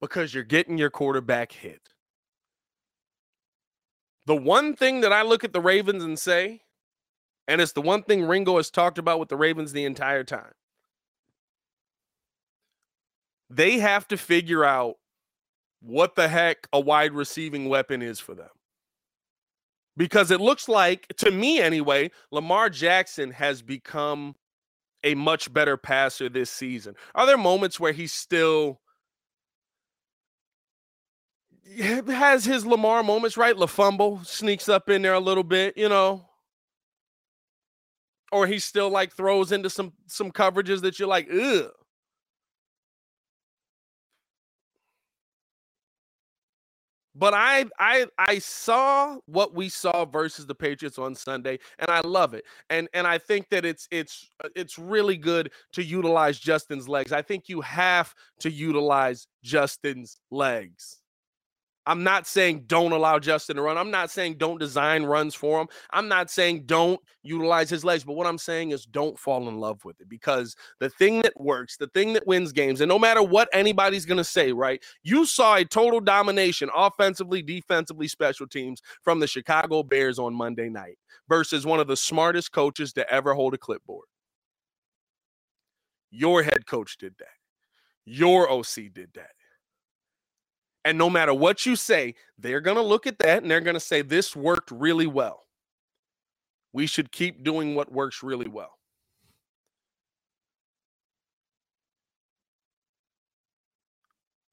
Because you're getting your quarterback hit. The one thing that I look at the Ravens and say, and it's the one thing Ringo has talked about with the Ravens the entire time, they have to figure out what the heck a wide receiving weapon is for them. Because it looks like, to me anyway, Lamar Jackson has become a much better passer this season. Are there moments where he's still has his Lamar moments, right? LaFumble sneaks up in there a little bit, you know, or he still like throws into some, some coverages that you're like, ugh. But I, I, I saw what we saw versus the Patriots on Sunday, and I love it. And, and I think that it's, it's, it's really good to utilize Justin's legs. I think you have to utilize Justin's legs. I'm not saying don't allow Justin to run. I'm not saying don't design runs for him. I'm not saying don't utilize his legs. But what I'm saying is don't fall in love with it, because the thing that works, the thing that wins games, and no matter what anybody's going to say, right, you saw a total domination offensively, defensively, special teams from the Chicago Bears on Monday night versus one of the smartest coaches to ever hold a clipboard. Your head coach did that. Your O C did that. And no matter what you say, they're going to look at that and they're going to say, this worked really well. We should keep doing what works really well.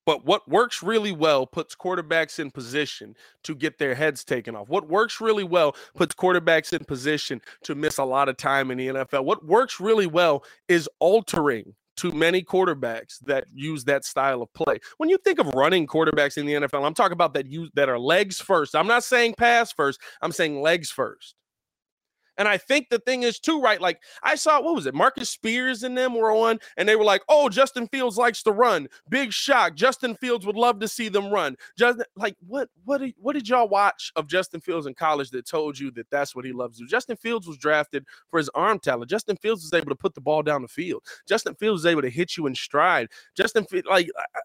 But what works really well puts quarterbacks in position to get their heads taken off. What works really well puts quarterbacks in position to miss a lot of time in the N F L. What works really well is altering too many quarterbacks that use that style of play. When you think of running quarterbacks in the N F L, I'm talking about that use that are legs first. I'm not saying pass first. I'm saying legs first. And I think the thing is too, right? Like I saw, what was it? Marcus Spears and them were on, and they were like, "Oh, Justin Fields likes to run. Big shock. Justin Fields would love to see them run." Justin, like, what? What? What did y'all watch of Justin Fields in college that told you that that's what he loves to do? Justin Fields was drafted for his arm talent. Justin Fields was able to put the ball down the field. Justin Fields was able to hit you in stride. Justin, like. I,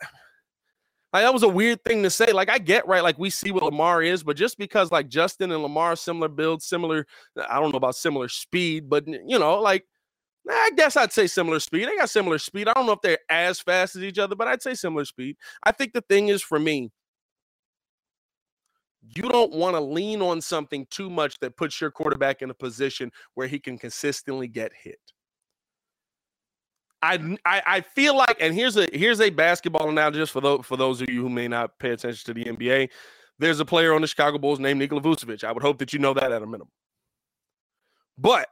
Like, that was a weird thing to say. Like, I get, right, like, we see what Lamar is, but just because, like, Justin and Lamar are similar builds, similar, I don't know about similar speed, but, you know, like, I guess I'd say similar speed. They got similar speed. I don't know if they're as fast as each other, but I'd say similar speed. I think the thing is, for me, you don't want to lean on something too much that puts your quarterback in a position where he can consistently get hit. I, I feel like, and here's a here's a basketball analogy just for those, for those of you who may not pay attention to the N B A. There's a player on the Chicago Bulls named Nikola Vucevic. I would hope that you know that at a minimum. But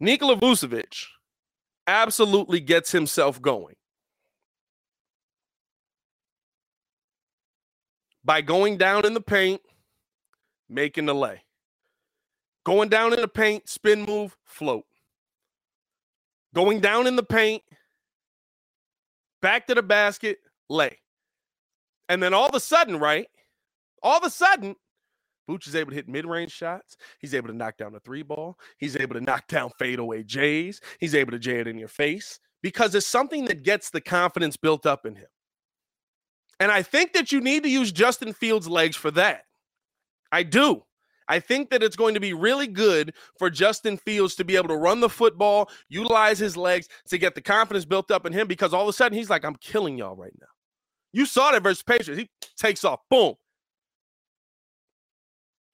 Nikola Vucevic absolutely gets himself going by going down in the paint, making the lay. Going down in the paint, spin move, float. Going down in the paint, back to the basket, lay. And then all of a sudden, right, all of a sudden, Booch is able to hit mid-range shots. He's able to knock down the three ball. He's able to knock down fadeaway J's. He's able to J it in your face because it's something that gets the confidence built up in him. And I think that you need to use Justin Fields' legs for that. I do. I think that it's going to be really good for Justin Fields to be able to run the football, utilize his legs to get the confidence built up in him, because all of a sudden he's like, I'm killing y'all right now. You saw that versus Patriots. He takes off. Boom.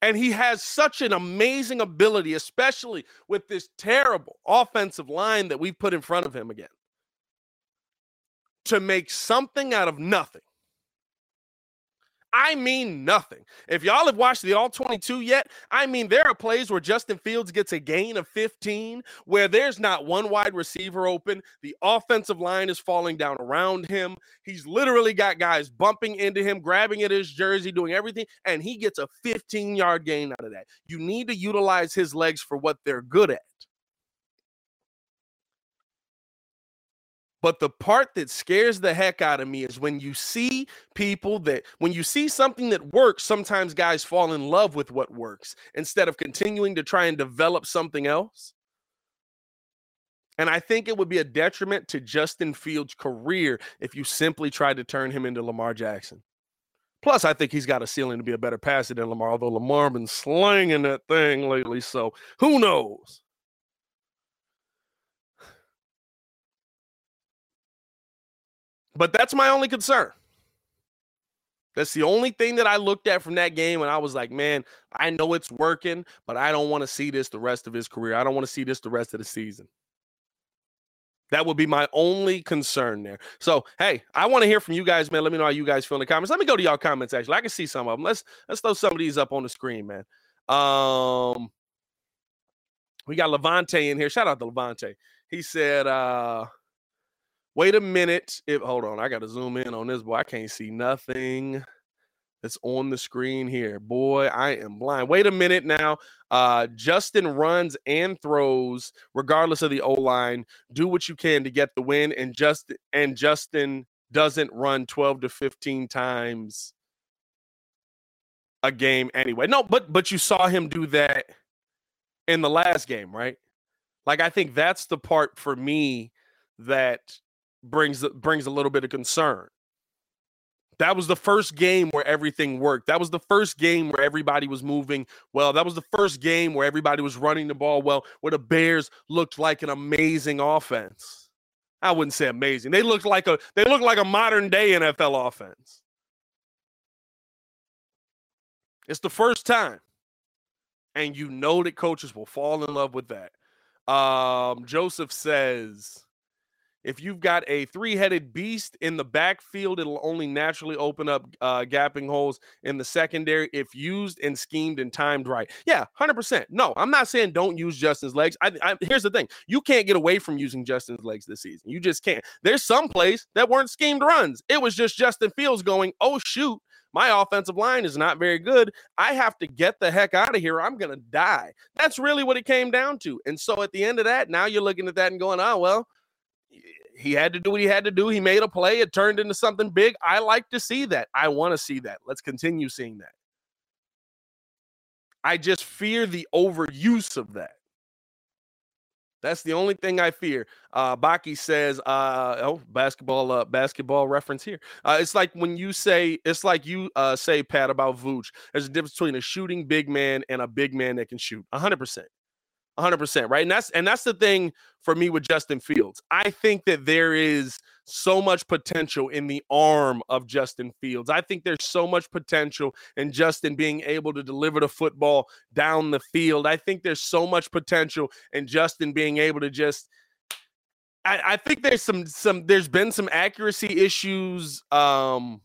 And he has such an amazing ability, especially with this terrible offensive line that we put in front of him again, to make something out of nothing. I mean nothing. If y'all have watched the All twenty-two yet, I mean, there are plays where Justin Fields gets a gain of fifteen, where there's not one wide receiver open. The offensive line is falling down around him. He's literally got guys bumping into him, grabbing at his jersey, doing everything, and he gets a fifteen-yard gain out of that. You need to utilize his legs for what they're good at. But the part that scares the heck out of me is when you see people that, when you see something that works, sometimes guys fall in love with what works instead of continuing to try and develop something else. And I think it would be a detriment to Justin Fields' career if you simply tried to turn him into Lamar Jackson. Plus, I think he's got a ceiling to be a better passer than Lamar, although Lamar been slinging that thing lately, so who knows? But that's my only concern. That's the only thing that I looked at from that game, and I was like, man, I know it's working, but I don't want to see this the rest of his career. I don't want to see this the rest of the season. That would be my only concern there. So, hey, I want to hear from you guys, man. Let me know how you guys feel in the comments. Let me go to y'all comments, actually. I can see some of them. Let's, let's throw some of these up on the screen, man. Um, we got Levante in here. Shout out to Levante. He said – uh wait a minute. If, hold on. I got to zoom in on this, boy. I can't see nothing that's on the screen here. Boy, I am blind. Wait a minute now. Uh, Justin runs and throws regardless of the O-line. Do what you can to get the win. And, just, and Justin doesn't run twelve to fifteen times a game anyway. No, but but you saw him do that in the last game, right? Like, I think that's the part for me that – brings brings a little bit of concern. That was the first game where everything worked. That was the first game where everybody was moving well. That was the first game where everybody was running the ball well, where the Bears looked like an amazing offense. I wouldn't say amazing. They looked like a they looked like a modern day N F L offense. It's the first time. And you know that coaches will fall in love with that. Um, Joseph says, if you've got a three-headed beast in the backfield, it'll only naturally open up uh, gapping holes in the secondary if used and schemed and timed right. Yeah, one hundred percent. No, I'm not saying don't use Justin's legs. I, I, here's the thing. You can't get away from using Justin's legs this season. You just can't. There's some plays that weren't schemed runs. It was just Justin Fields going, oh, shoot, my offensive line is not very good. I have to get the heck out of here. I'm going to die. That's really what it came down to. And so at the end of that, now you're looking at that and going, oh, well, he had to do what he had to do. He made a play. It turned into something big. I like to see that. I want to see that. Let's continue seeing that. I just fear the overuse of that. That's the only thing I fear. Uh, Baki says, uh, oh, basketball, uh, basketball reference here. Uh, it's like when you say, it's like you uh, say, Pat, about Vooch. There's a difference between a shooting big man and a big man that can shoot. one hundred percent. one hundred percent, right? And that's and that's the thing for me with Justin Fields. I think that there is so much potential in the arm of Justin Fields. I think there's so much potential in Justin being able to deliver the football down the field. I think there's so much potential in Justin being able to just I, I think there's some some there's been some accuracy issues, um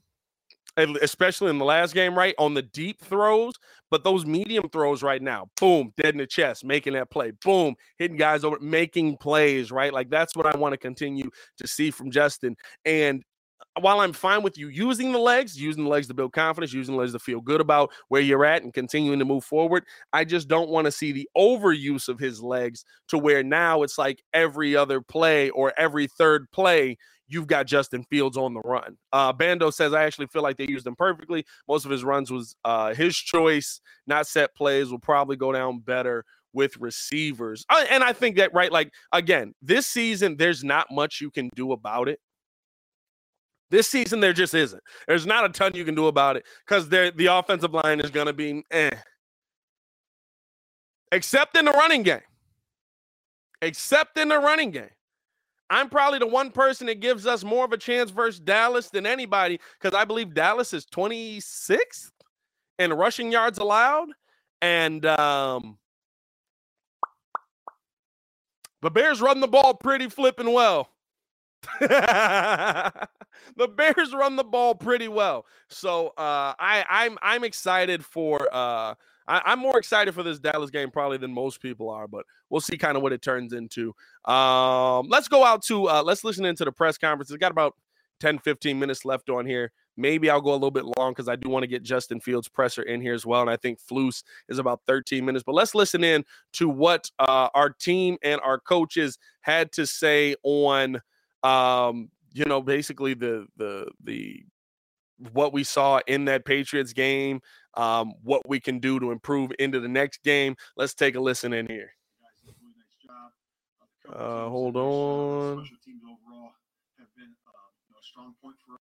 especially in the last game, right, on the deep throws, but those medium throws right now, boom, dead in the chest, making that play, boom, hitting guys over, making plays, right? Like, that's what I want to continue to see from Justin. And while I'm fine with you using the legs, using the legs to build confidence, using the legs to feel good about where you're at and continuing to move forward, I just don't want to see the overuse of his legs to where now it's like every other play or every third play, you've got Justin Fields on the run. Uh, Bando says, I actually feel like they used him perfectly. Most of his runs was uh, his choice, not set plays, will probably go down better with receivers. Uh, and I think that, right, like, again, this season, there's not much you can do about it. This season, there just isn't. There's not a ton you can do about it because the offensive line is going to be eh. Except in the running game. Except in the running game. I'm probably the one person that gives us more of a chance versus Dallas than anybody, because I believe Dallas is twenty-sixth in rushing yards allowed. And um, the Bears run the ball pretty flipping well. The Bears run the ball pretty well. So uh, I, I'm I'm excited for uh, – I'm more excited for this Dallas game probably than most people are, but we'll see kind of what it turns into. Um, let's go out to uh, – let's listen into the press conference. It's got about ten, fifteen minutes left on here. Maybe I'll go a little bit long because I do want to get Justin Fields' presser in here as well, and I think Flus is about thirteen minutes. But let's listen in to what uh, our team and our coaches had to say on – Um, you know, basically the the the what we saw in that Patriots game, um, what we can do to improve into the next game. Let's take a listen in here. Uh, hold on. Special teams overall have been a strong point for us.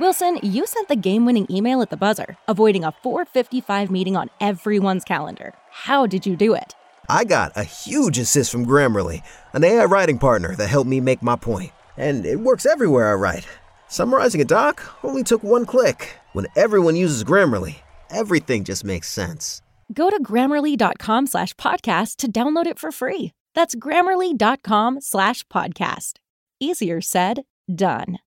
Wilson, you sent the game-winning email at the buzzer, avoiding a four fifty-five meeting on everyone's calendar. How did you do it? I got a huge assist from Grammarly, an A I writing partner that helped me make my point. And it works everywhere I write. Summarizing a doc only took one click. When everyone uses Grammarly, everything just makes sense. Go to Grammarly.com slash podcast to download it for free. That's Grammarly.com slash podcast. Easier said, done.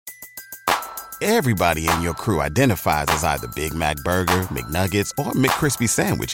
Everybody in your crew identifies as either Big Mac Burger, McNuggets, or McCrispy Sandwich.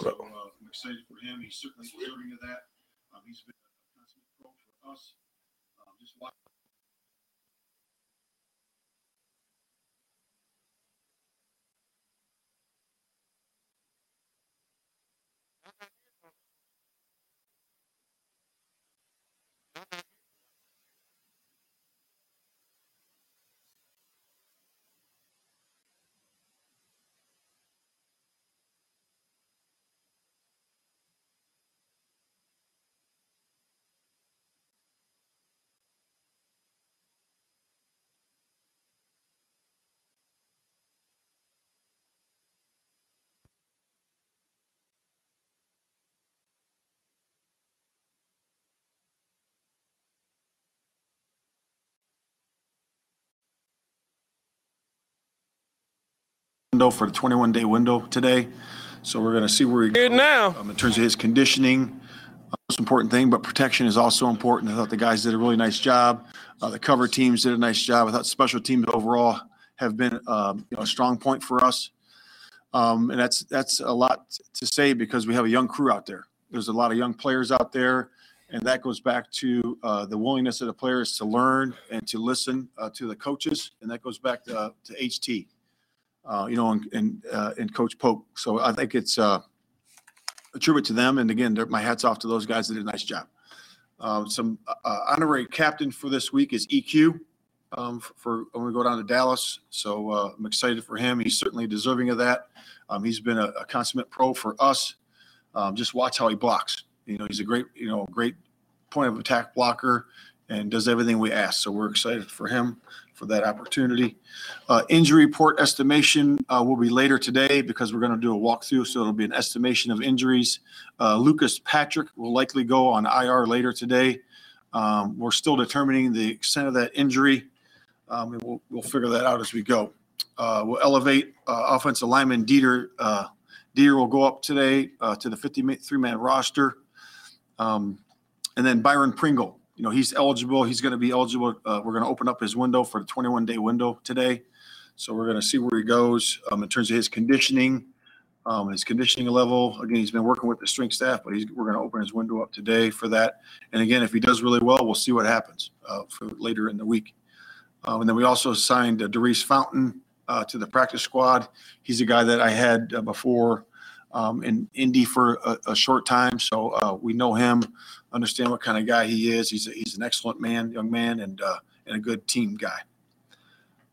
So, uh, I'm excited for him. He's certainly deserving of that. Um, he's been a constant pro for us. Um, just watch. For the twenty-one day window today, so we're going to see where he goes now um, in terms of his conditioning. Uh, most important thing, but protection is also important. I thought the guys did a really nice job. Uh, the cover teams did a nice job. I thought special teams overall have been um, you know, a strong point for us, um, and that's that's a lot to say because we have a young crew out there. There's a lot of young players out there, and that goes back to uh, the willingness of the players to learn and to listen uh, to the coaches, and that goes back to, uh, to H T. Uh, you know, and and, uh, and Coach Pope. So I think it's uh, a tribute to them. And again, my hat's off to those guys that did a nice job. Uh, some uh, honorary captain for this week is E Q um, for when we go down to Dallas. So uh, I'm excited for him. He's certainly deserving of that. Um, he's been a, a consummate pro for us. Um, just watch how he blocks. You know, he's a great, you know, great point of attack blocker and does everything we ask. So we're excited for him. For that opportunity. Uh, injury report estimation uh, will be later today because we're going to do a walkthrough, so it'll be an estimation of injuries. Uh, Lucas Patrick will likely go on I R later today. Um, we're still determining the extent of that injury, um, and we'll, we'll figure that out as we go. Uh, we'll elevate uh, offensive lineman Dieter. Uh, Dieter will go up today uh, to the fifty-three man roster. Um, and then Byron Pringle. You know, he's eligible. He's going to be eligible. Uh, we're going to open up his window for the twenty-one day window today. So we're going to see where he goes um, in terms of his conditioning. um, his conditioning level. Again, he's been working with the strength staff, but he's, we're going to open his window up today for that. And again, if he does really well, we'll see what happens uh, for later in the week. Um, and then we also signed uh, Darius Fountain uh, to the practice squad. He's a guy that I had uh, before um, in Indy for a, a short time. So uh, we know him, understand what kind of guy he is. He's a, he's an excellent man, young man, and uh, and a good team guy.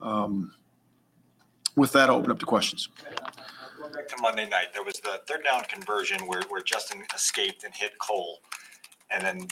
Um, with that, I'll open up to questions. Going back to Monday night, there was the third down conversion where, where Justin escaped and hit Cole, and then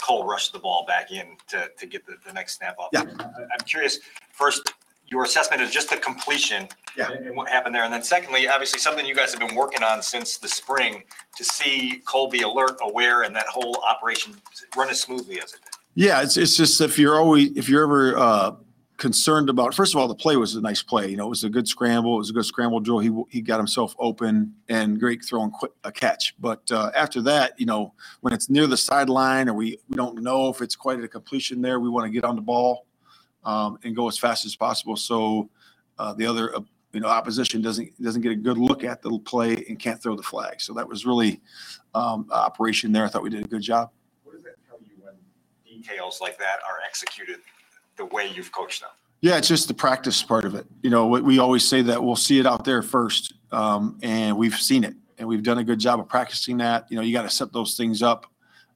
Cole rushed the ball back in to, to get the, the next snap up. Yeah. I'm curious, first, your assessment of just the completion yeah. and what happened there. And then secondly, obviously something you guys have been working on since the spring to see Cole be alert, aware, and that whole operation run as smoothly as it did. Yeah, it's it's just if you're always if you're ever uh, concerned about, first of all, the play was a nice play. You know, it was a good scramble. It was a good scramble drill. He he got himself open and great throw and quick, a catch. But uh, after that, you know, when it's near the sideline or we, we don't know if it's quite at a completion there, we want to get on the ball um, and go as fast as possible so uh, the other uh, you know opposition doesn't doesn't get a good look at the play and can't throw the flag. So that was really um, operation there. I thought we did a good job. What does that tell you when details like that are executed the way you've coached them? Yeah, it's just the practice part of it. You know, we always say that we'll see it out there first, um, and we've seen it, and we've done a good job of practicing that. You know, you got to set those things up.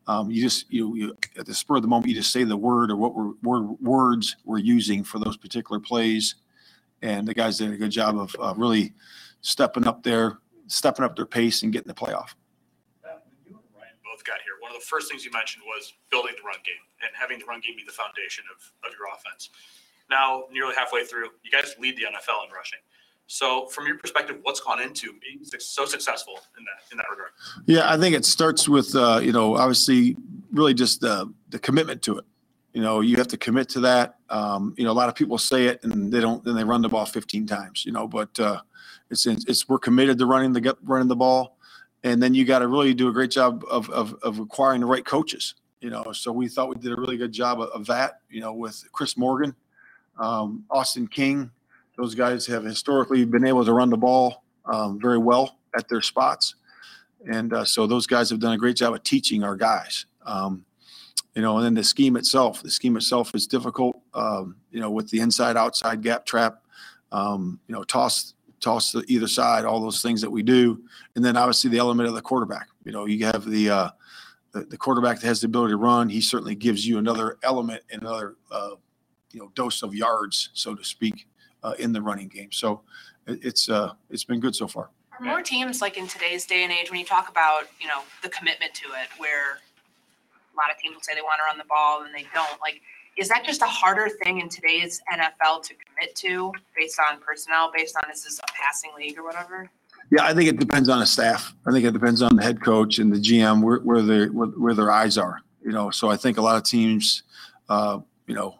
Um, you just, you, you at the spur of the moment, you just say the word or what we're, word, words we're using for those particular plays, and the guys did a good job of uh, really stepping up their stepping up their pace and getting the playoff. Got here. One of the first things you mentioned was building the run game and having the run game be the foundation of, of your offense. Now, nearly halfway through, you guys lead the N F L in rushing. So, from your perspective, what's gone into being so successful in that in that regard? Yeah, I think it starts with uh, you know obviously really just the the commitment to it. You know, you have to commit to that. Um, you know, a lot of people say it and they don't. Then they run the ball fifteen times. You know, but uh, it's it's we're committed to running the running the ball. And then you got to really do a great job of, of of acquiring the right coaches, you know. So we thought we did a really good job of, of that, you know, with Chris Morgan, um, Austin King. Those guys have historically been able to run the ball um, very well at their spots. And uh, so those guys have done a great job of teaching our guys, um, you know, and then the scheme itself. The scheme itself is difficult, um, you know, with the inside-outside gap trap, um, you know, toss – toss to either side, all those things that we do. And then obviously the element of the quarterback, you know, you have the, uh, the, the quarterback that has the ability to run. He certainly gives you another element, another, uh, you know, dose of yards, so to speak, uh, in the running game. So it, it's, uh, it's been good so far. Are more teams like in today's day and age, when you talk about, you know, the commitment to it, where a lot of teams will say they want to run the ball and they don't, like, is that just a harder thing in today's N F L to commit to based on personnel, based on this is a passing league or whatever? Yeah, I think it depends on the staff. I think it depends on the head coach and the G M where, where, their, where, where their eyes are. You know, so I think a lot of teams, uh, you know,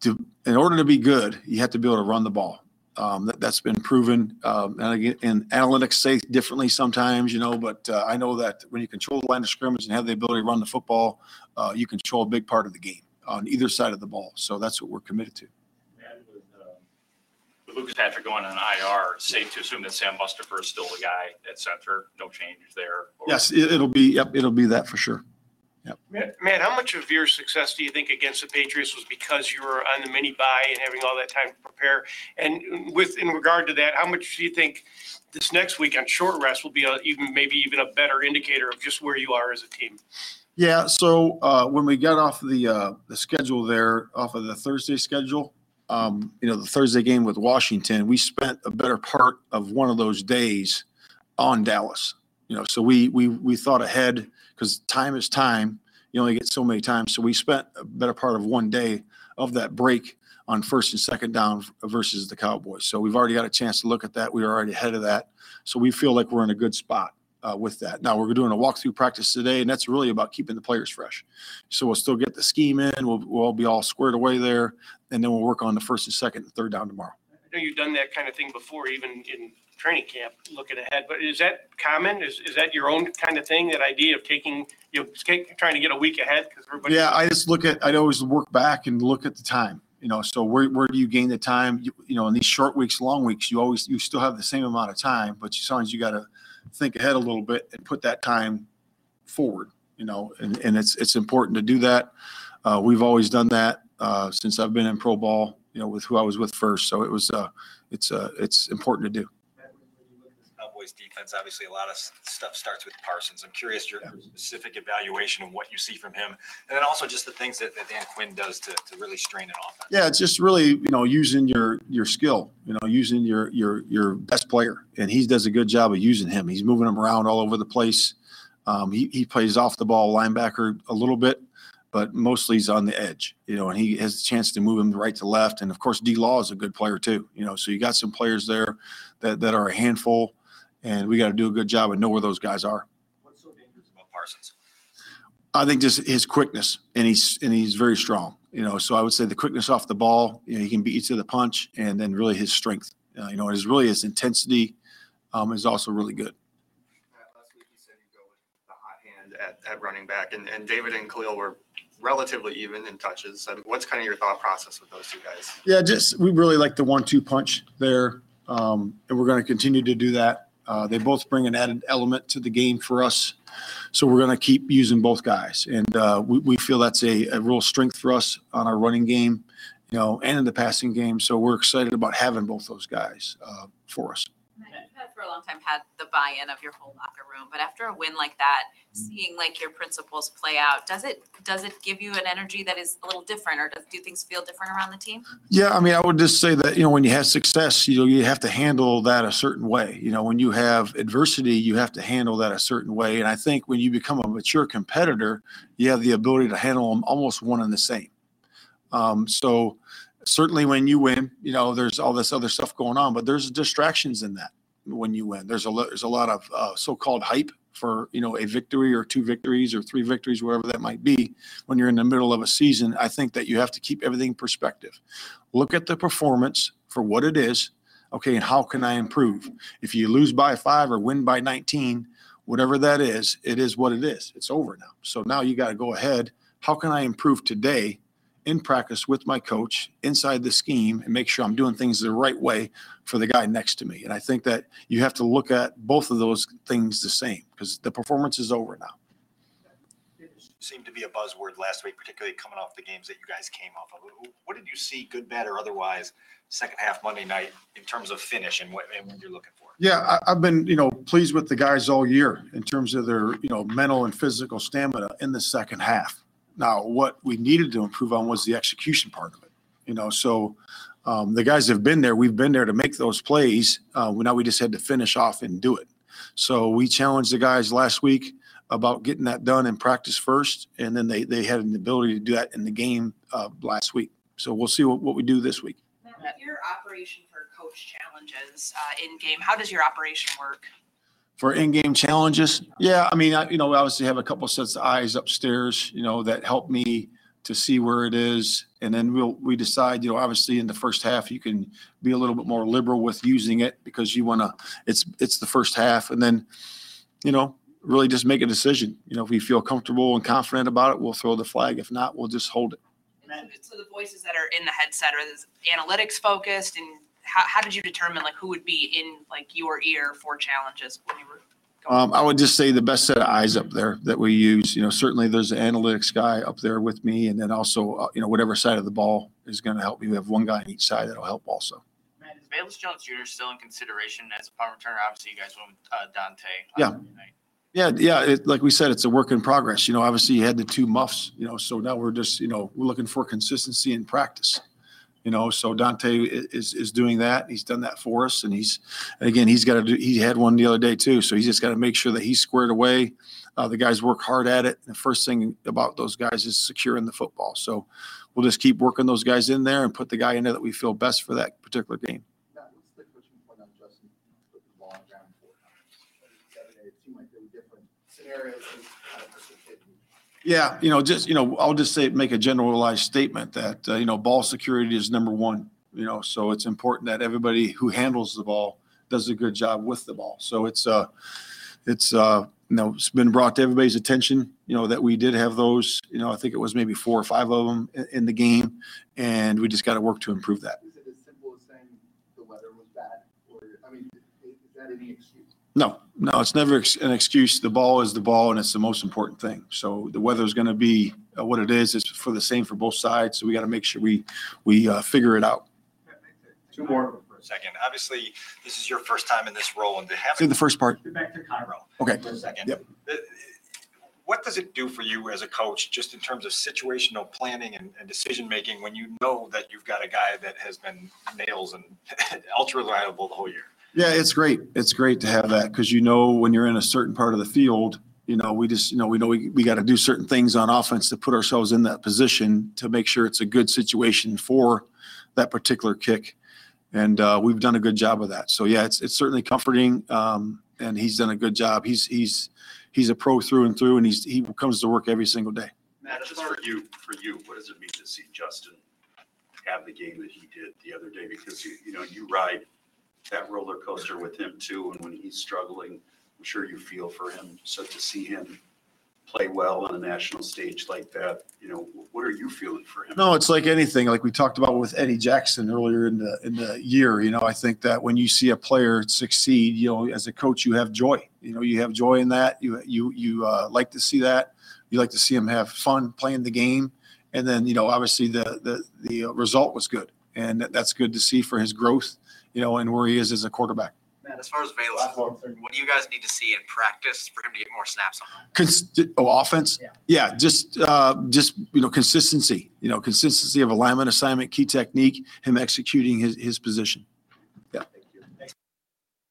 to, in order to be good, you have to be able to run the ball. Um, that, that's been proven. Um, and, again, and analytics say differently sometimes, you know, but uh, I know that when you control the line of scrimmage and have the ability to run the football, uh, you control a big part of the game on either side of the ball. So that's what we're committed to. And with, uh, with Lucas Patrick going on I R, safe to assume that Sam Mustipher is still the guy at center, no change there? Or- yes, it, it'll be Yep, it'll be that for sure. Yep. Matt, Matt, how much of your success do you think against the Patriots was because you were on the mini-bye and having all that time to prepare? And with in regard to that, how much do you think this next week on short rest will be a, even maybe even a better indicator of just where you are as a team? Yeah, so uh, when we got off the uh, the schedule there, off of the Thursday schedule, um, you know, the Thursday game with Washington, we spent a better part of one of those days on Dallas. You know, so we we we thought ahead because time is time. You only get so many times. So we spent a better part of one day of that break on first and second down versus the Cowboys. So we've already got a chance to look at that. We were already ahead of that. So we feel like we're in a good spot. Uh, with that. Now we're doing a walkthrough practice today, and that's really about keeping the players fresh. So we'll still get the scheme in. We'll, we'll be all squared away there, and then we'll work on the first and second and third down tomorrow. I know you've done that kind of thing before, even in training camp, looking ahead. But is that common? Is is that your own kind of thing, that idea of taking, you know, trying to get a week ahead? Cause everybody- yeah, I just look at – I'd always work back and look at the time. You know, so where where do you gain the time? You, you know, in these short weeks, long weeks, you always you still have the same amount of time, but sometimes you got to think ahead a little bit and put that time forward. You know, and, and it's it's important to do that. Uh, we've always done that uh, since I've been in pro ball. You know, with who I was with first, so it was uh, it's uh, it's important to do. Cowboys defense, obviously, a lot of stuff starts with Parsons. I'm curious your yeah. specific evaluation of what you see from him, and then also just the things that, that Dan Quinn does to, to really strain an offense. Yeah, it's just really you know using your your skill, you know, using your your your best player, and he does a good job of using him. He's moving him around all over the place. Um, he he plays off the ball linebacker a little bit, but mostly he's on the edge, you know, and he has the chance to move him right to left. And of course, D Law is a good player too, you know, so you got some players there that, that are a handful, and we got to do a good job and know where those guys are. What's so dangerous about Parsons? I think just his quickness, and he's, and he's very strong, you know, so I would say the quickness off the ball, you know, he can beat you to the punch, and then really his strength, uh, you know, his really his intensity um, is also really good. At, at running back, and, and David and Khalil were relatively even in touches. I mean, what's kind of your thought process with those two guys? Yeah, just we really like the one two punch there, um, and we're going to continue to do that. Uh, they both bring an added element to the game for us, so we're going to keep using both guys, and uh, we, we feel that's a, a real strength for us on our running game, you know, and in the passing game. So we're excited about having both those guys uh, for us. For a long time had the buy-in of your whole locker room, but after a win like that, seeing like your principles play out, does it does it give you an energy that is a little different, or does, do things feel different around the team? Yeah, I mean, I would just say that, you know, when you have success, you know, you have to handle that a certain way. You know, when you have adversity, you have to handle that a certain way. And I think when you become a mature competitor, you have the ability to handle them almost one and the same. Um, so certainly when you win, you know, there's all this other stuff going on, but there's distractions in that. When you win, there's a lot, there's a lot of uh, so-called hype for, you know, a victory or two victories or three victories, whatever that might be. When you're in the middle of a season, I think that you have to keep everything in perspective. Look at the performance for what it is. Okay. And how can I improve? If you lose by five or win by nineteen, whatever that is, it is what it is. It's over now. So now you got to go ahead. How can I improve today in practice with my coach inside the scheme and make sure I'm doing things the right way for the guy next to me? And I think that you have to look at both of those things the same, because the performance is over now. It seemed to be a buzzword last week, particularly coming off the games that you guys came off of. What did you see, good, bad, or otherwise, second half Monday night in terms of finish and what, and what you're looking for? Yeah, I've been, you know, pleased with the guys all year in terms of their, you know, mental and physical stamina in the second half. Now, what we needed to improve on was the execution part of it, you know. So um, the guys have been there. We've been there to make those plays. Uh, now we just had to finish off and do it. So we challenged the guys last week about getting that done in practice first, and then they, they had an ability to do that in the game uh, last week. So we'll see what, what we do this week. Matt, your operation for coach challenges uh, in-game, how does your operation work? For in-game challenges, yeah, I mean, I, you know, obviously have a couple sets of eyes upstairs, you know, that help me to see where it is, and then we'll we decide, you know, obviously in the first half you can be a little bit more liberal with using it because you want to. It's it's the first half, and then, you know, really just make a decision. You know, if we feel comfortable and confident about it, we'll throw the flag. If not, we'll just hold it. And so the voices that are in the headset are analytics focused and. How, how did you determine like who would be in like your ear for challenges when you were going? Um, I would just say the best set of eyes up there that we use. You know, certainly there's an analytics guy up there with me, and then also uh, you know whatever side of the ball is going to help me. We have one guy on each side that'll help also. Man, is Bailey Jones Junior still in consideration as a punt returner? Obviously, you guys went uh, Dante. Yeah. Night. Yeah, yeah. It, like we said, it's a work in progress. You know, obviously you had the two muffs. You know, so now we're just you know we're looking for consistency in practice. You know, so Dante is is doing that. He's done that for us, and he's and again he's got to do. He had one the other day too, so he's just got to make sure that he's squared away. Uh, the guys work hard at it. And the first thing about those guys is securing the football. So we'll just keep working those guys in there and put the guy in there that we feel best for that particular game. Yeah, what's the coaching point on Justin put the ball on the ground four times? It seemed like there were different scenarios. Yeah, you know, just, you know, I'll just say, make a generalized statement that, uh, you know, ball security is number one, you know, so it's important that everybody who handles the ball does a good job with the ball. So it's, uh, it's uh, you know, it's been brought to everybody's attention, you know, that we did have those. You know, I think it was maybe four or five of them in the game, and we just got to work to improve that. Is it as simple as saying the weather was bad? Or, I mean, is that any excuse? No, no, it's never an excuse. The ball is the ball, and it's the most important thing. So the weather is going to be what it is. It's for the same for both sides. So we got to make sure we we uh, figure it out. Two more. Second, obviously, this is your first time in this role, and to have say the first part. Back to Cairo. Okay. For a second. Yep. What does it do for you as a coach, just in terms of situational planning and, and decision making, when you know that you've got a guy that has been nails and ultra reliable the whole year? Yeah, it's great. It's great to have that, because you know when you're in a certain part of the field. You know, we just, you know, we know we, we got to do certain things on offense to put ourselves in that position to make sure it's a good situation for that particular kick. And uh, we've done a good job of that. So, yeah, it's it's certainly comforting, um, and he's done a good job. He's he's he's a pro through and through, and he's he comes to work every single day. Matt, just for you, for you, what does it mean to see Justin have the game that he did the other day? Because, you, you know, you ride that roller coaster with him, too, and when he's struggling, I'm sure you feel for him. So to see him play well on a national stage like that, you know, what are you feeling for him? No, it's like anything. Like we talked about with Eddie Jackson earlier in the in the year, you know, I think that when you see a player succeed, you know, as a coach, you have joy. You know, you have joy in that. You you you uh, like to see that. You like to see him have fun playing the game. And then, you know, obviously the the the result was good, and that's good to see for his growth, you know, and where he is as a quarterback. As far as Bailey, what do you guys need to see in practice for him to get more snaps on? Consti- oh, offense? Yeah, yeah just, uh, just you know, consistency. You know, consistency of alignment, assignment, key technique, him executing his, his position. Yeah. Thank you. Thank you.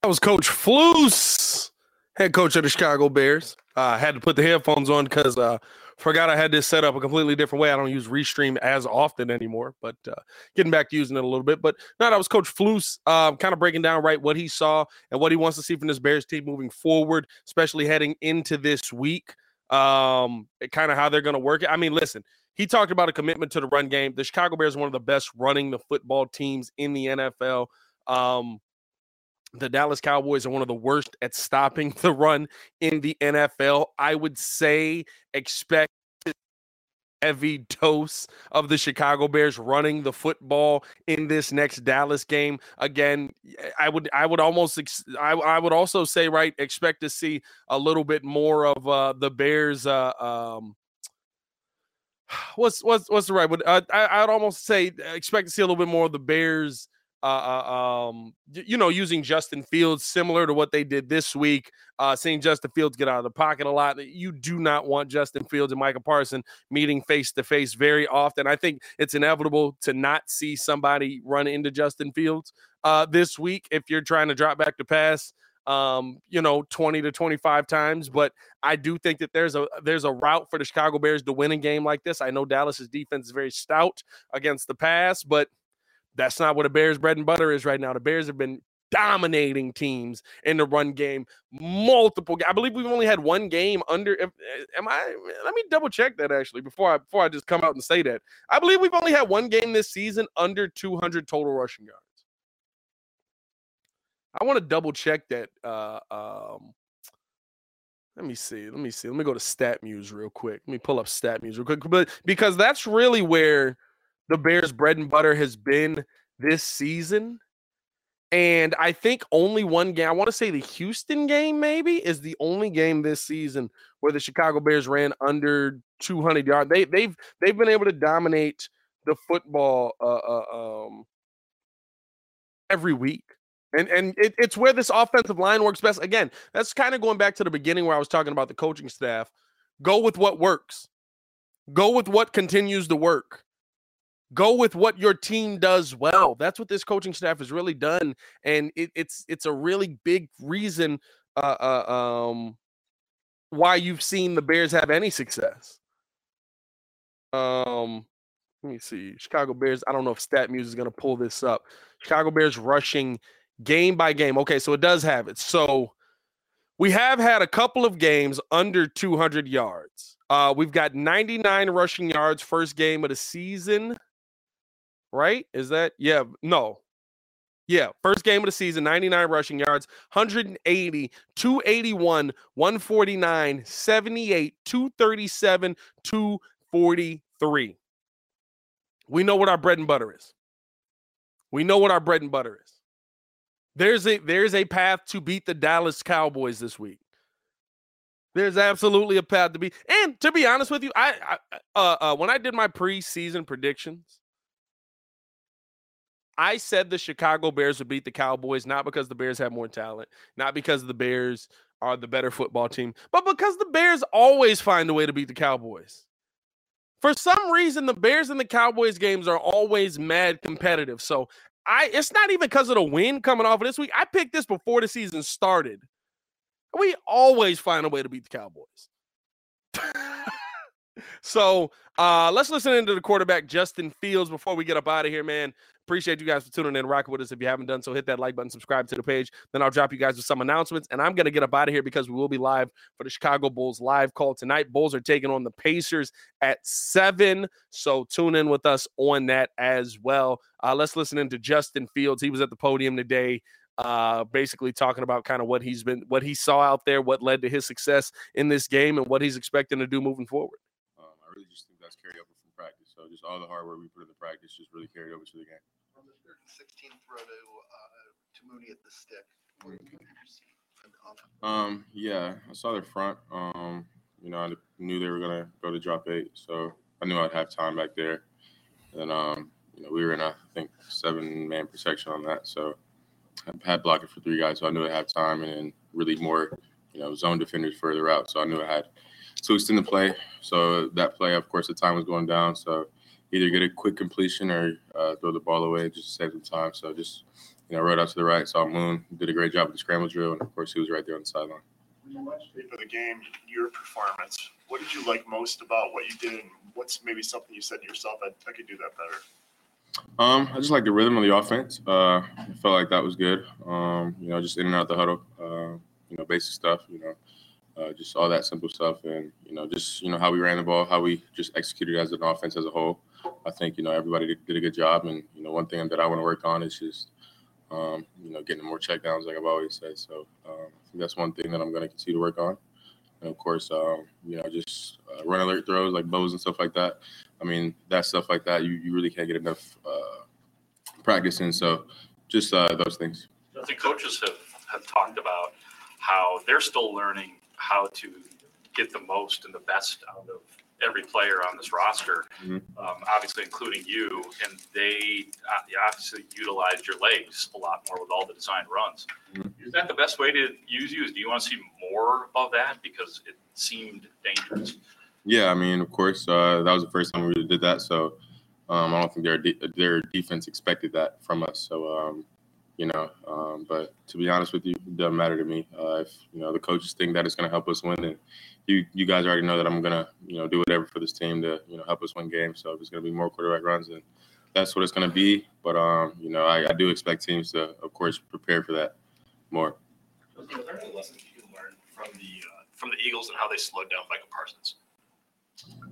That was Coach Flus, head coach of the Chicago Bears. I uh, had to put the headphones on because I uh, forgot I had this set up a completely different way. I don't use Restream as often anymore, but uh, getting back to using it a little bit. But no, that was Coach Flus uh, kind of breaking down right what he saw and what he wants to see from this Bears team moving forward, especially heading into this week, um, kind of how they're going to work it. I mean, listen, he talked about a commitment to the run game. The Chicago Bears are one of the best running the football teams in the N F L. Um The Dallas Cowboys are one of the worst at stopping the run in the N F L. I would say expect a heavy dose of the Chicago Bears running the football in this next Dallas game. Again, I would I would almost I, I would also say right expect to see a little bit more of uh, the Bears. Uh, um, what's what's what's the right word? I I'd almost say expect to see a little bit more of the Bears. Uh, um, you know, using Justin Fields similar to what they did this week, uh, seeing Justin Fields get out of the pocket a lot. You do not want Justin Fields and Micah Parsons meeting face-to-face very often. I think it's inevitable to not see somebody run into Justin Fields uh, this week if you're trying to drop back to pass, um, you know, twenty to twenty-five times. But I do think that there's a there's a route for the Chicago Bears to win a game like this. I know Dallas's defense is very stout against the pass, but that's not what the Bears' bread and butter is right now. The Bears have been dominating teams in the run game. Multiple, I believe we've only had one game under. If, am I? Let me double check that actually before I before I just come out and say that. I believe we've only had one game this season under two hundred total rushing yards. I want to double check that. Uh, um, Let me see. Let me see. Let me go to StatMuse real quick. Let me pull up StatMuse real quick, but because that's really where the Bears' bread and butter has been this season. And I think only one game, I want to say the Houston game maybe, is the only game this season where the Chicago Bears ran under two hundred yards. They, they've they've been able to dominate the football uh, uh, um, every week. And and it, it's where this offensive line works best. Again, that's kind of going back to the beginning where I was talking about the coaching staff. Go with what works. Go with what continues to work. Go with what your team does well. That's what this coaching staff has really done, and it, it's it's a really big reason uh, uh, um, why you've seen the Bears have any success. Um, let me see. Chicago Bears, I don't know if StatMuse is going to pull this up. Chicago Bears rushing game by game. Okay, so it does have it. So we have had a couple of games under two hundred yards. Uh, we've got ninety-nine rushing yards first game of the season. Right? Is that? Yeah. No. Yeah, first game of the season, ninety-nine rushing yards, one hundred eighty, two eighty-one, one forty-nine, seventy-eight, two thirty-seven, two forty-three. We know what our bread and butter is. We know what our bread and butter is. There's a, there's a path to beat the Dallas Cowboys this week. There's absolutely a path to beat. And to be honest with you, I, I uh, uh, when I did my preseason predictions, I said the Chicago Bears would beat the Cowboys, not because the Bears have more talent, not because the Bears are the better football team, but because the Bears always find a way to beat the Cowboys. For some reason, the Bears and the Cowboys games are always mad competitive. So I, it's not even because of the win coming off of this week. I picked this before the season started. We always find a way to beat the Cowboys. So uh, let's listen into the quarterback, Justin Fields, before we get up out of here, man. Appreciate you guys for tuning in and rocking with us. If you haven't done so, hit that like button, subscribe to the page. Then I'll drop you guys with some announcements. And I'm going to get up out of here because we will be live for the Chicago Bulls live call tonight. Bulls are taking on the Pacers at seven. So tune in with us on that as well. Uh, let's listen into Justin Fields. He was at the podium today, uh, basically talking about kind of what he's been, what he saw out there, what led to his success in this game, and what he's expecting to do moving forward. Um, I really just think that's carryover from practice. So just all the hard work we put in the practice just really carried over to the game. On the third and sixteenth throw to, uh, to Mooney at the stick. Um, yeah, I saw their front. Um, you know, I knew they were going to go to drop eight, so I knew I'd have time back there. And, um, you know, we were in, I think, seven-man protection on that, so I had blocking for three guys, so I knew I'd have time, and then really more, you know, zone defenders further out, so I knew I had to extend the play. So that play, of course, the time was going down, so either get a quick completion or uh, throw the ball away just to save some time. So just, you know, rode out to the right, saw Moon, did a great job with the scramble drill, and, of course, he was right there on the sideline. When you watched for the game, your performance, what did you like most about what you did, and what's maybe something you said to yourself, I, I could do that better? Um, I just like the rhythm of the offense. Uh, I felt like that was good. Um, you know, just in and out the huddle, uh, you know, basic stuff, you know. Uh, just all that simple stuff and, you know, just, you know, how we ran the ball, how we just executed as an offense as a whole. I think, you know, everybody did, did a good job. And, you know, one thing that I want to work on is just, um, you know, getting more checkdowns, like I've always said. So um, I think that's one thing that I'm going to continue to work on. And, of course, um, you know, just uh, run alert throws like bows and stuff like that. I mean, that stuff like that, you, you really can't get enough uh, practice in. So just uh, those things. I think coaches have, have talked about how they're still learning how to get the most and the best out of every player on this roster, mm-hmm. um, obviously including you, and they obviously utilized your legs a lot more with all the design runs. Mm-hmm. Is that the best way to use you? Do you want to see more of that? Because it seemed dangerous. Yeah, I mean, of course, uh, that was the first time we really did that, so um, I don't think their, de- their defense expected that from us, so um, You know, um, but to be honest with you, it doesn't matter to me. Uh, if, you know, the coaches think that it's going to help us win, then you you guys already know that I'm going to, you know, do whatever for this team to, you know, help us win games. So if it's going to be more quarterback runs, then that's what it's going to be. But, um, you know, I, I do expect teams to, of course, prepare for that more. Are there any lessons you can learn from the, uh, from the Eagles and how they slowed down Micah Parsons?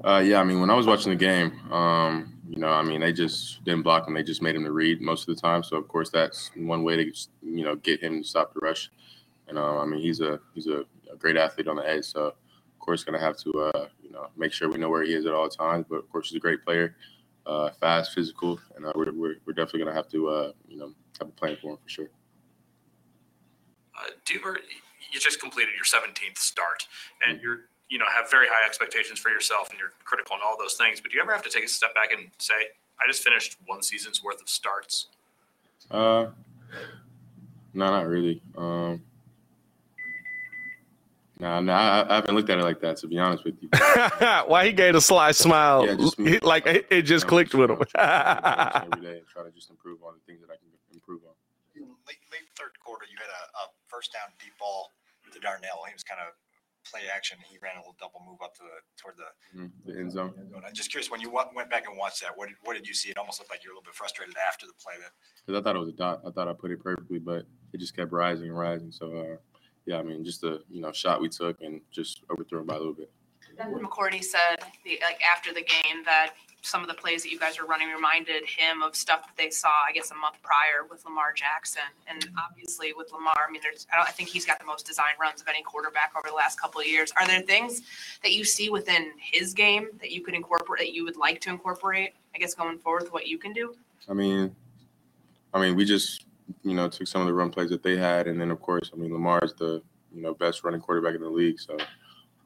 Uh, yeah, I mean, when I was watching the game, um, you know, I mean, they just didn't block him. They just made him to read most of the time. So, of course, that's one way to, you know, get him to stop the rush. And, uh, I mean, he's a he's a, a great athlete on the edge. So, of course, going to have to, uh, you know, make sure we know where he is at all times. But, of course, he's a great player, uh, fast, physical. And uh, we're, we're, we're definitely going to have to, uh, you know, have a plan for him for sure. Uh, Duber, you just completed your seventeenth start. And you're – you know, have very high expectations for yourself and you're critical and all those things, but do you ever have to take a step back and say, I just finished one season's worth of starts? Uh, no, not really. Um, no, no, I, I haven't looked at it like that, to be honest with you. Why he gave a sly smile, yeah, just me, like it, it just you know, clicked with him. Every day and try to just improve on the things that I can improve on. Late, late third quarter, you had a, a first down deep ball to Darnell. He was kind of play action. He ran a little double move up to the, toward the, mm, the end zone. I'm just curious, when you w- went back and watched that, what did, what did you see? It almost looked like you were a little bit frustrated after the play. Because I thought it was a dot. I thought I put it perfectly, but it just kept rising and rising. So, uh, yeah, I mean, just the, you know, shot we took and just overthrew him by a little bit. Then McCourty said, the, like, after the game that some of the plays that you guys were running reminded him of stuff that they saw, I guess, a month prior with Lamar Jackson. And obviously with Lamar, I mean, there's, I, don't, I think he's got the most design runs of any quarterback over the last couple of years. Are there things that you see within his game that you could incorporate, that you would like to incorporate, I guess, going forward with what you can do? I mean, I mean, we just, you know, took some of the run plays that they had. And then, of course, I mean, Lamar is the, you know, best running quarterback in the league. So,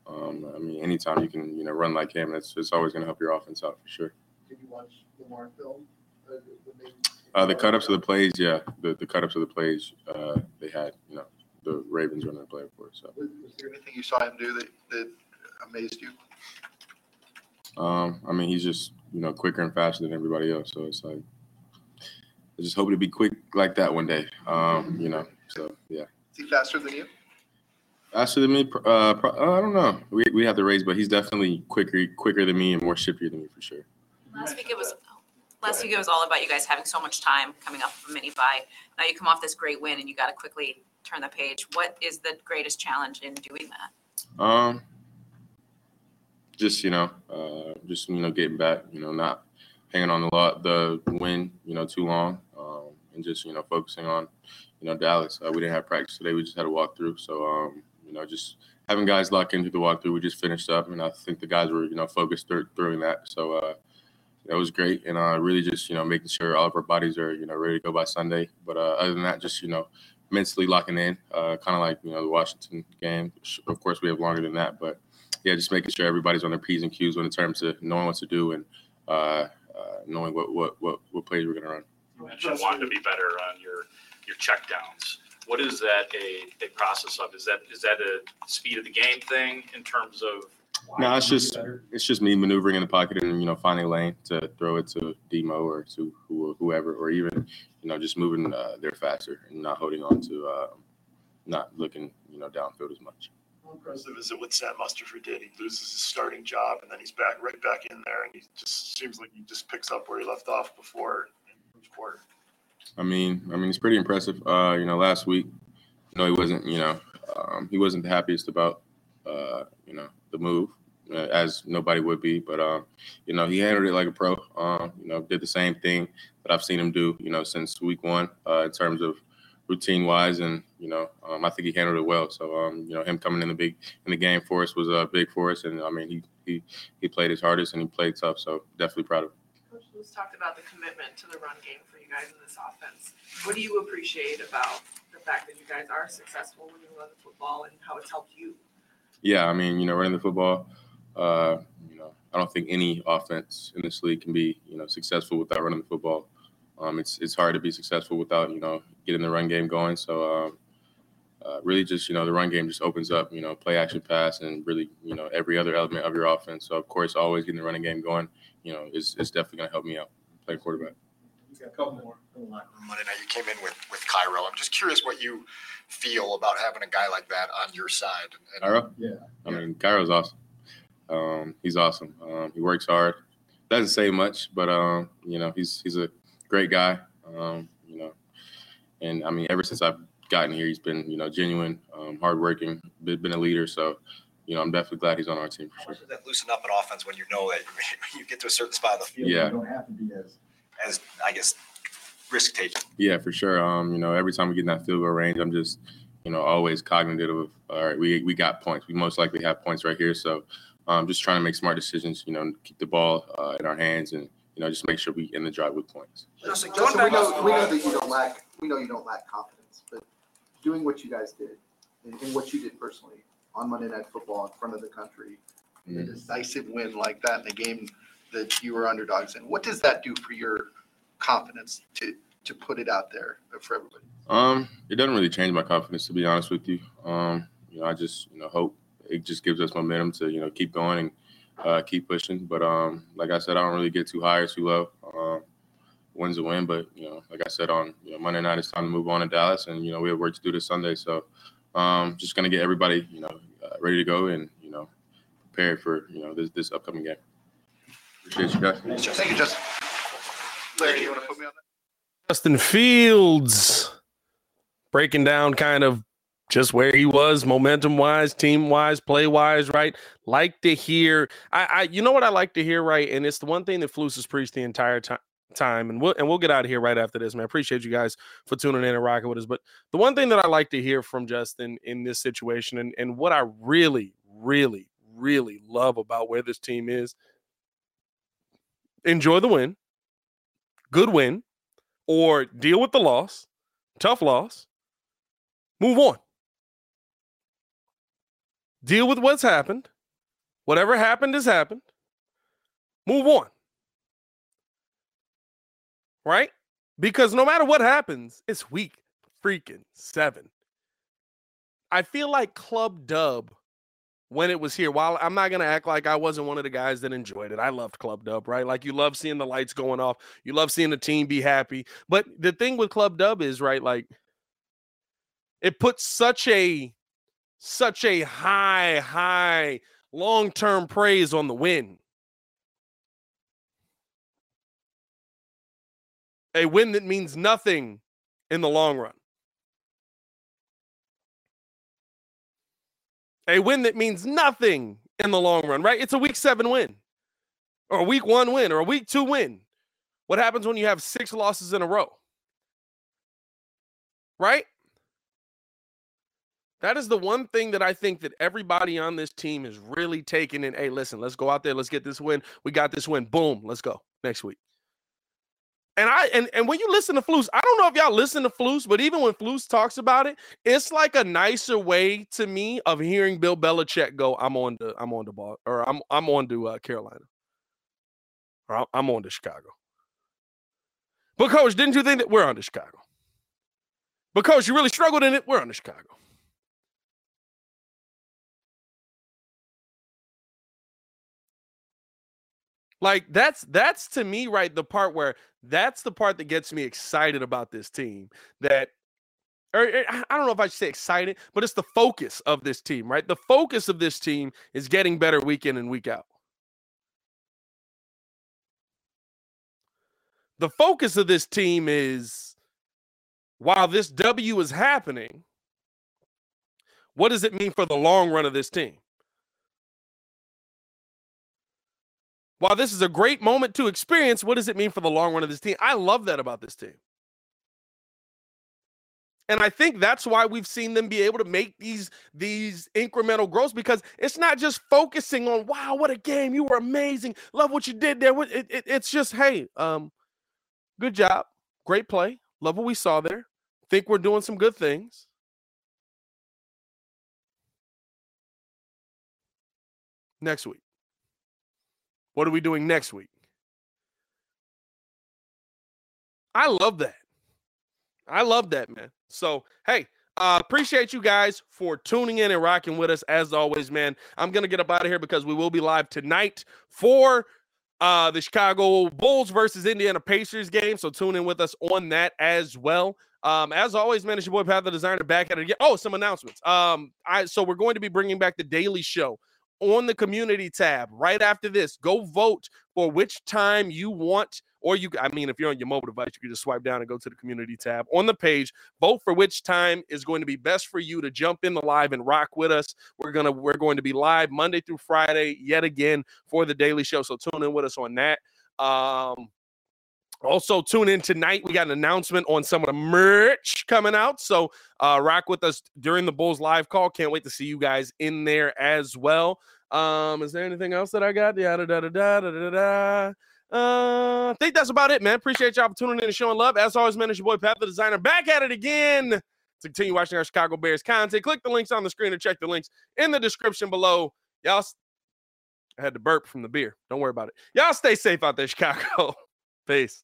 Um, I mean, anytime you can, you know, run like him, it's it's always going to help your offense out for sure. Did you watch Lamar film? Uh, they, uh, the cut-ups of the plays, yeah, the the cut-ups of the plays uh, they had, you know, the Ravens running the play for. So, was, was there anything you saw him do that, that amazed you? Um, I mean, he's just, you know, quicker and faster than everybody else. So it's like, I just hope to be quick like that one day. Um, you know, so yeah. Is he faster than you? Faster than me, uh, pro- I don't know. We we have the race, but he's definitely quicker, quicker than me, and more shiftier than me for sure. Last week it was, last week it was all about you guys having so much time coming off of a mini bye. Now you come off this great win, and you got to quickly turn the page. What is the greatest challenge in doing that? Um, just you know, uh, just you know, getting back, you know, not hanging on the lot, the win, you know, too long, um, and just you know, focusing on, you know, Dallas. Uh, we didn't have practice today; we just had a walkthrough, so. Um, You know, just having guys lock into the walkthrough. We just finished up, and I think the guys were, you know, focused through, through that. So uh, that was great, and uh, really just, you know, making sure all of our bodies are, you know, ready to go by Sunday. But uh, other than that, just, you know, mentally locking in, uh, kind of like, you know, the Washington game. Of course, we have longer than that, but yeah, just making sure everybody's on their P's and Q's when it comes to knowing what to do and uh, uh, knowing what what what what plays we're gonna run. You mentioned wanting to be better on your your checkdowns. What is that a, a process of? Is that is that a speed of the game thing in terms of? No, it's just better? it's just me maneuvering in the pocket and you know finding a lane to throw it to Demo or to whoever, or even you know just moving uh, there faster and not holding on to, uh, not looking you know downfield as much. How impressive is it what Sam Mustipher did? He loses his starting job and then he's back right back in there, and he just seems like he just picks up where he left off before in each quarter. I mean, I mean, it's pretty impressive. Uh, you know, last week, you know, he wasn't, you know, um, he wasn't the happiest about, uh, you know, the move, uh, as nobody would be. But, um, you know, he handled it like a pro. Um, you know, did the same thing that I've seen him do, you know, since week one uh, in terms of routine-wise. And, you know, um, I think he handled it well. So, um, you know, him coming in the big in the game for us was uh, big for us. And, I mean, he, he, he played his hardest and he played tough. So, definitely proud of him. Coach Flus talked about the commitment to the run game for you guys in this offense. What do you appreciate about the fact that you guys are successful when you run the football and how it's helped you? Yeah, I mean, you know, running the football, uh, you know, I don't think any offense in this league can be, you know, successful without running the football. Um, it's it's hard to be successful without, you know, getting the run game going. So um, uh, really just, you know, the run game just opens up, you know, play, action, pass, and really, you know, every other element of your offense. So, of course, always getting the running game going. You know, it's, it's definitely going to help me out playing quarterback. We've got a couple more. Monday night, you came in with, with Cairo. I'm just curious what you feel about having a guy like that on your side. And, Cairo? Yeah. I mean, Cairo's awesome. Um, he's awesome. Um, he works hard. Doesn't say much, but, um, you know, he's he's a great guy, um, you know. And, I mean, ever since I've gotten here, he's been, you know, genuine, um, hardworking, been a leader. So, you know, I'm definitely glad he's on our team. For sure. How does that loosen up an offense when you know that you get to a certain spot in the field? Yeah. You don't have to be as, as I guess, risk-taking. Yeah, for sure. Um, you know, every time we get in that field goal range, I'm just, you know, always cognitive of, all right, we we got points. We most likely have points right here. So I'm um, just trying to make smart decisions, you know, keep the ball uh, in our hands and, you know, just make sure we end the drive with points. Justin, Justin we, know, we know that you don't lack – we know you don't lack confidence, but doing what you guys did and, and what you did personally – on Monday Night Football in front of the country, mm. a decisive win like that in a game that you were underdogs in. What does that do for your confidence to to put it out there for everybody? Um, it doesn't really change my confidence, to be honest with you. Um, you know, I just you know hope it just gives us momentum to you know keep going and uh, keep pushing. But um, like I said, I don't really get too high or too low. Um, win's a win, but you know, like I said on you know, Monday night, it's time to move on to Dallas, and you know we have work to do this Sunday, so. Um, just going to get everybody, you know, uh, ready to go and, you know, prepared for, you know, this this upcoming game. Appreciate you guys. Thank you, Justin. Larry, you want to put me on that? Justin Fields breaking down kind of just where he was momentum-wise, team-wise, play-wise, right? Like to hear I, – I, you know what I like to hear, right? And it's the one thing that Flus has preached the entire time. time and we'll and we'll get out of here right after this, man. Appreciate you guys for tuning in and rocking with us. But the one thing that I like to hear from Justin in this situation, and, and what I really, really, really love about where this team is, enjoy the win, good win, or deal with the loss, tough loss, move on. Deal with what's happened. Whatever happened has happened. Move on. Right? Because no matter what happens, it's week freaking seven. I feel like Club Dub when it was here. While I'm not going to act like I wasn't one of the guys that enjoyed it, I loved Club Dub, right? Like, you love seeing the lights going off. You love seeing the team be happy. But the thing with Club Dub is, right, like, it puts such a, such a high, high long-term praise on the win. A win that means nothing in the long run. A win that means nothing in the long run, right? It's a week seven win, or a week one win, or a week two win. What happens when you have six losses in a row? Right? That is the one thing that I think that everybody on this team is really taking in. Hey, listen, let's go out there. Let's get this win. We got this win. Boom. Let's go next week. And I and, and when you listen to Flus, I don't know if y'all listen to Flus, but even when Flus talks about it, it's like a nicer way to me of hearing Bill Belichick go, "I'm on to I'm on to ball, or I'm I'm on to uh, Carolina, or I'm on to Chicago." But coach, didn't you think that we're on to Chicago? But coach, you really struggled in it. We're on to Chicago. Like, that's that's to me, right, the part where that's the part that gets me excited about this team. That, or I don't know if I should say excited, but it's the focus of this team, right? The focus of this team is getting better week in and week out. The focus of this team is, while this W is happening, what does it mean for the long run of this team? While this is a great moment to experience, what does it mean for the long run of this team? I love that about this team. And I think that's why we've seen them be able to make these, these incremental growths, because it's not just focusing on, wow, what a game. You were amazing. Love what you did there. It, it, it's just, hey, um, good job. Great play. Love what we saw there. Think we're doing some good things. Next week. What are we doing next week? I love that. I love that, man. So, hey, uh, appreciate you guys for tuning in and rocking with us. As always, man, I'm going to get up out of here because we will be live tonight for uh, the Chicago Bulls versus Indiana Pacers game. So tune in with us on that as well. Um, as always, man, it's your boy, Pat the Designer, back at it again. Oh, some announcements. Um, I So we're going to be bringing back the Daily Show on the community tab right after this. Go vote for which time you want, or you, I mean, if you're on your mobile device, you can just swipe down and go to the community tab on the page. Vote for which time is going to be best for you to jump in the live and rock with us. We're gonna we're going to be live Monday through Friday yet again for the Daily Show, so tune in with us on that. Um, also, tune in tonight. We got an announcement on some of the merch coming out. So uh, rock with us during the Bulls live call. Can't wait to see you guys in there as well. Um, is there anything else that I got? Yeah, da, da, da, da, da, da. Uh, I think that's about it, man. Appreciate y'all for tuning in and showing love. As always, man, it's your boy, Pat the Designer, back at it again. To continue watching our Chicago Bears content, click the links on the screen or check the links in the description below. Y'all, I had to burp from the beer. Don't worry about it. Y'all stay safe out there, Chicago. Peace.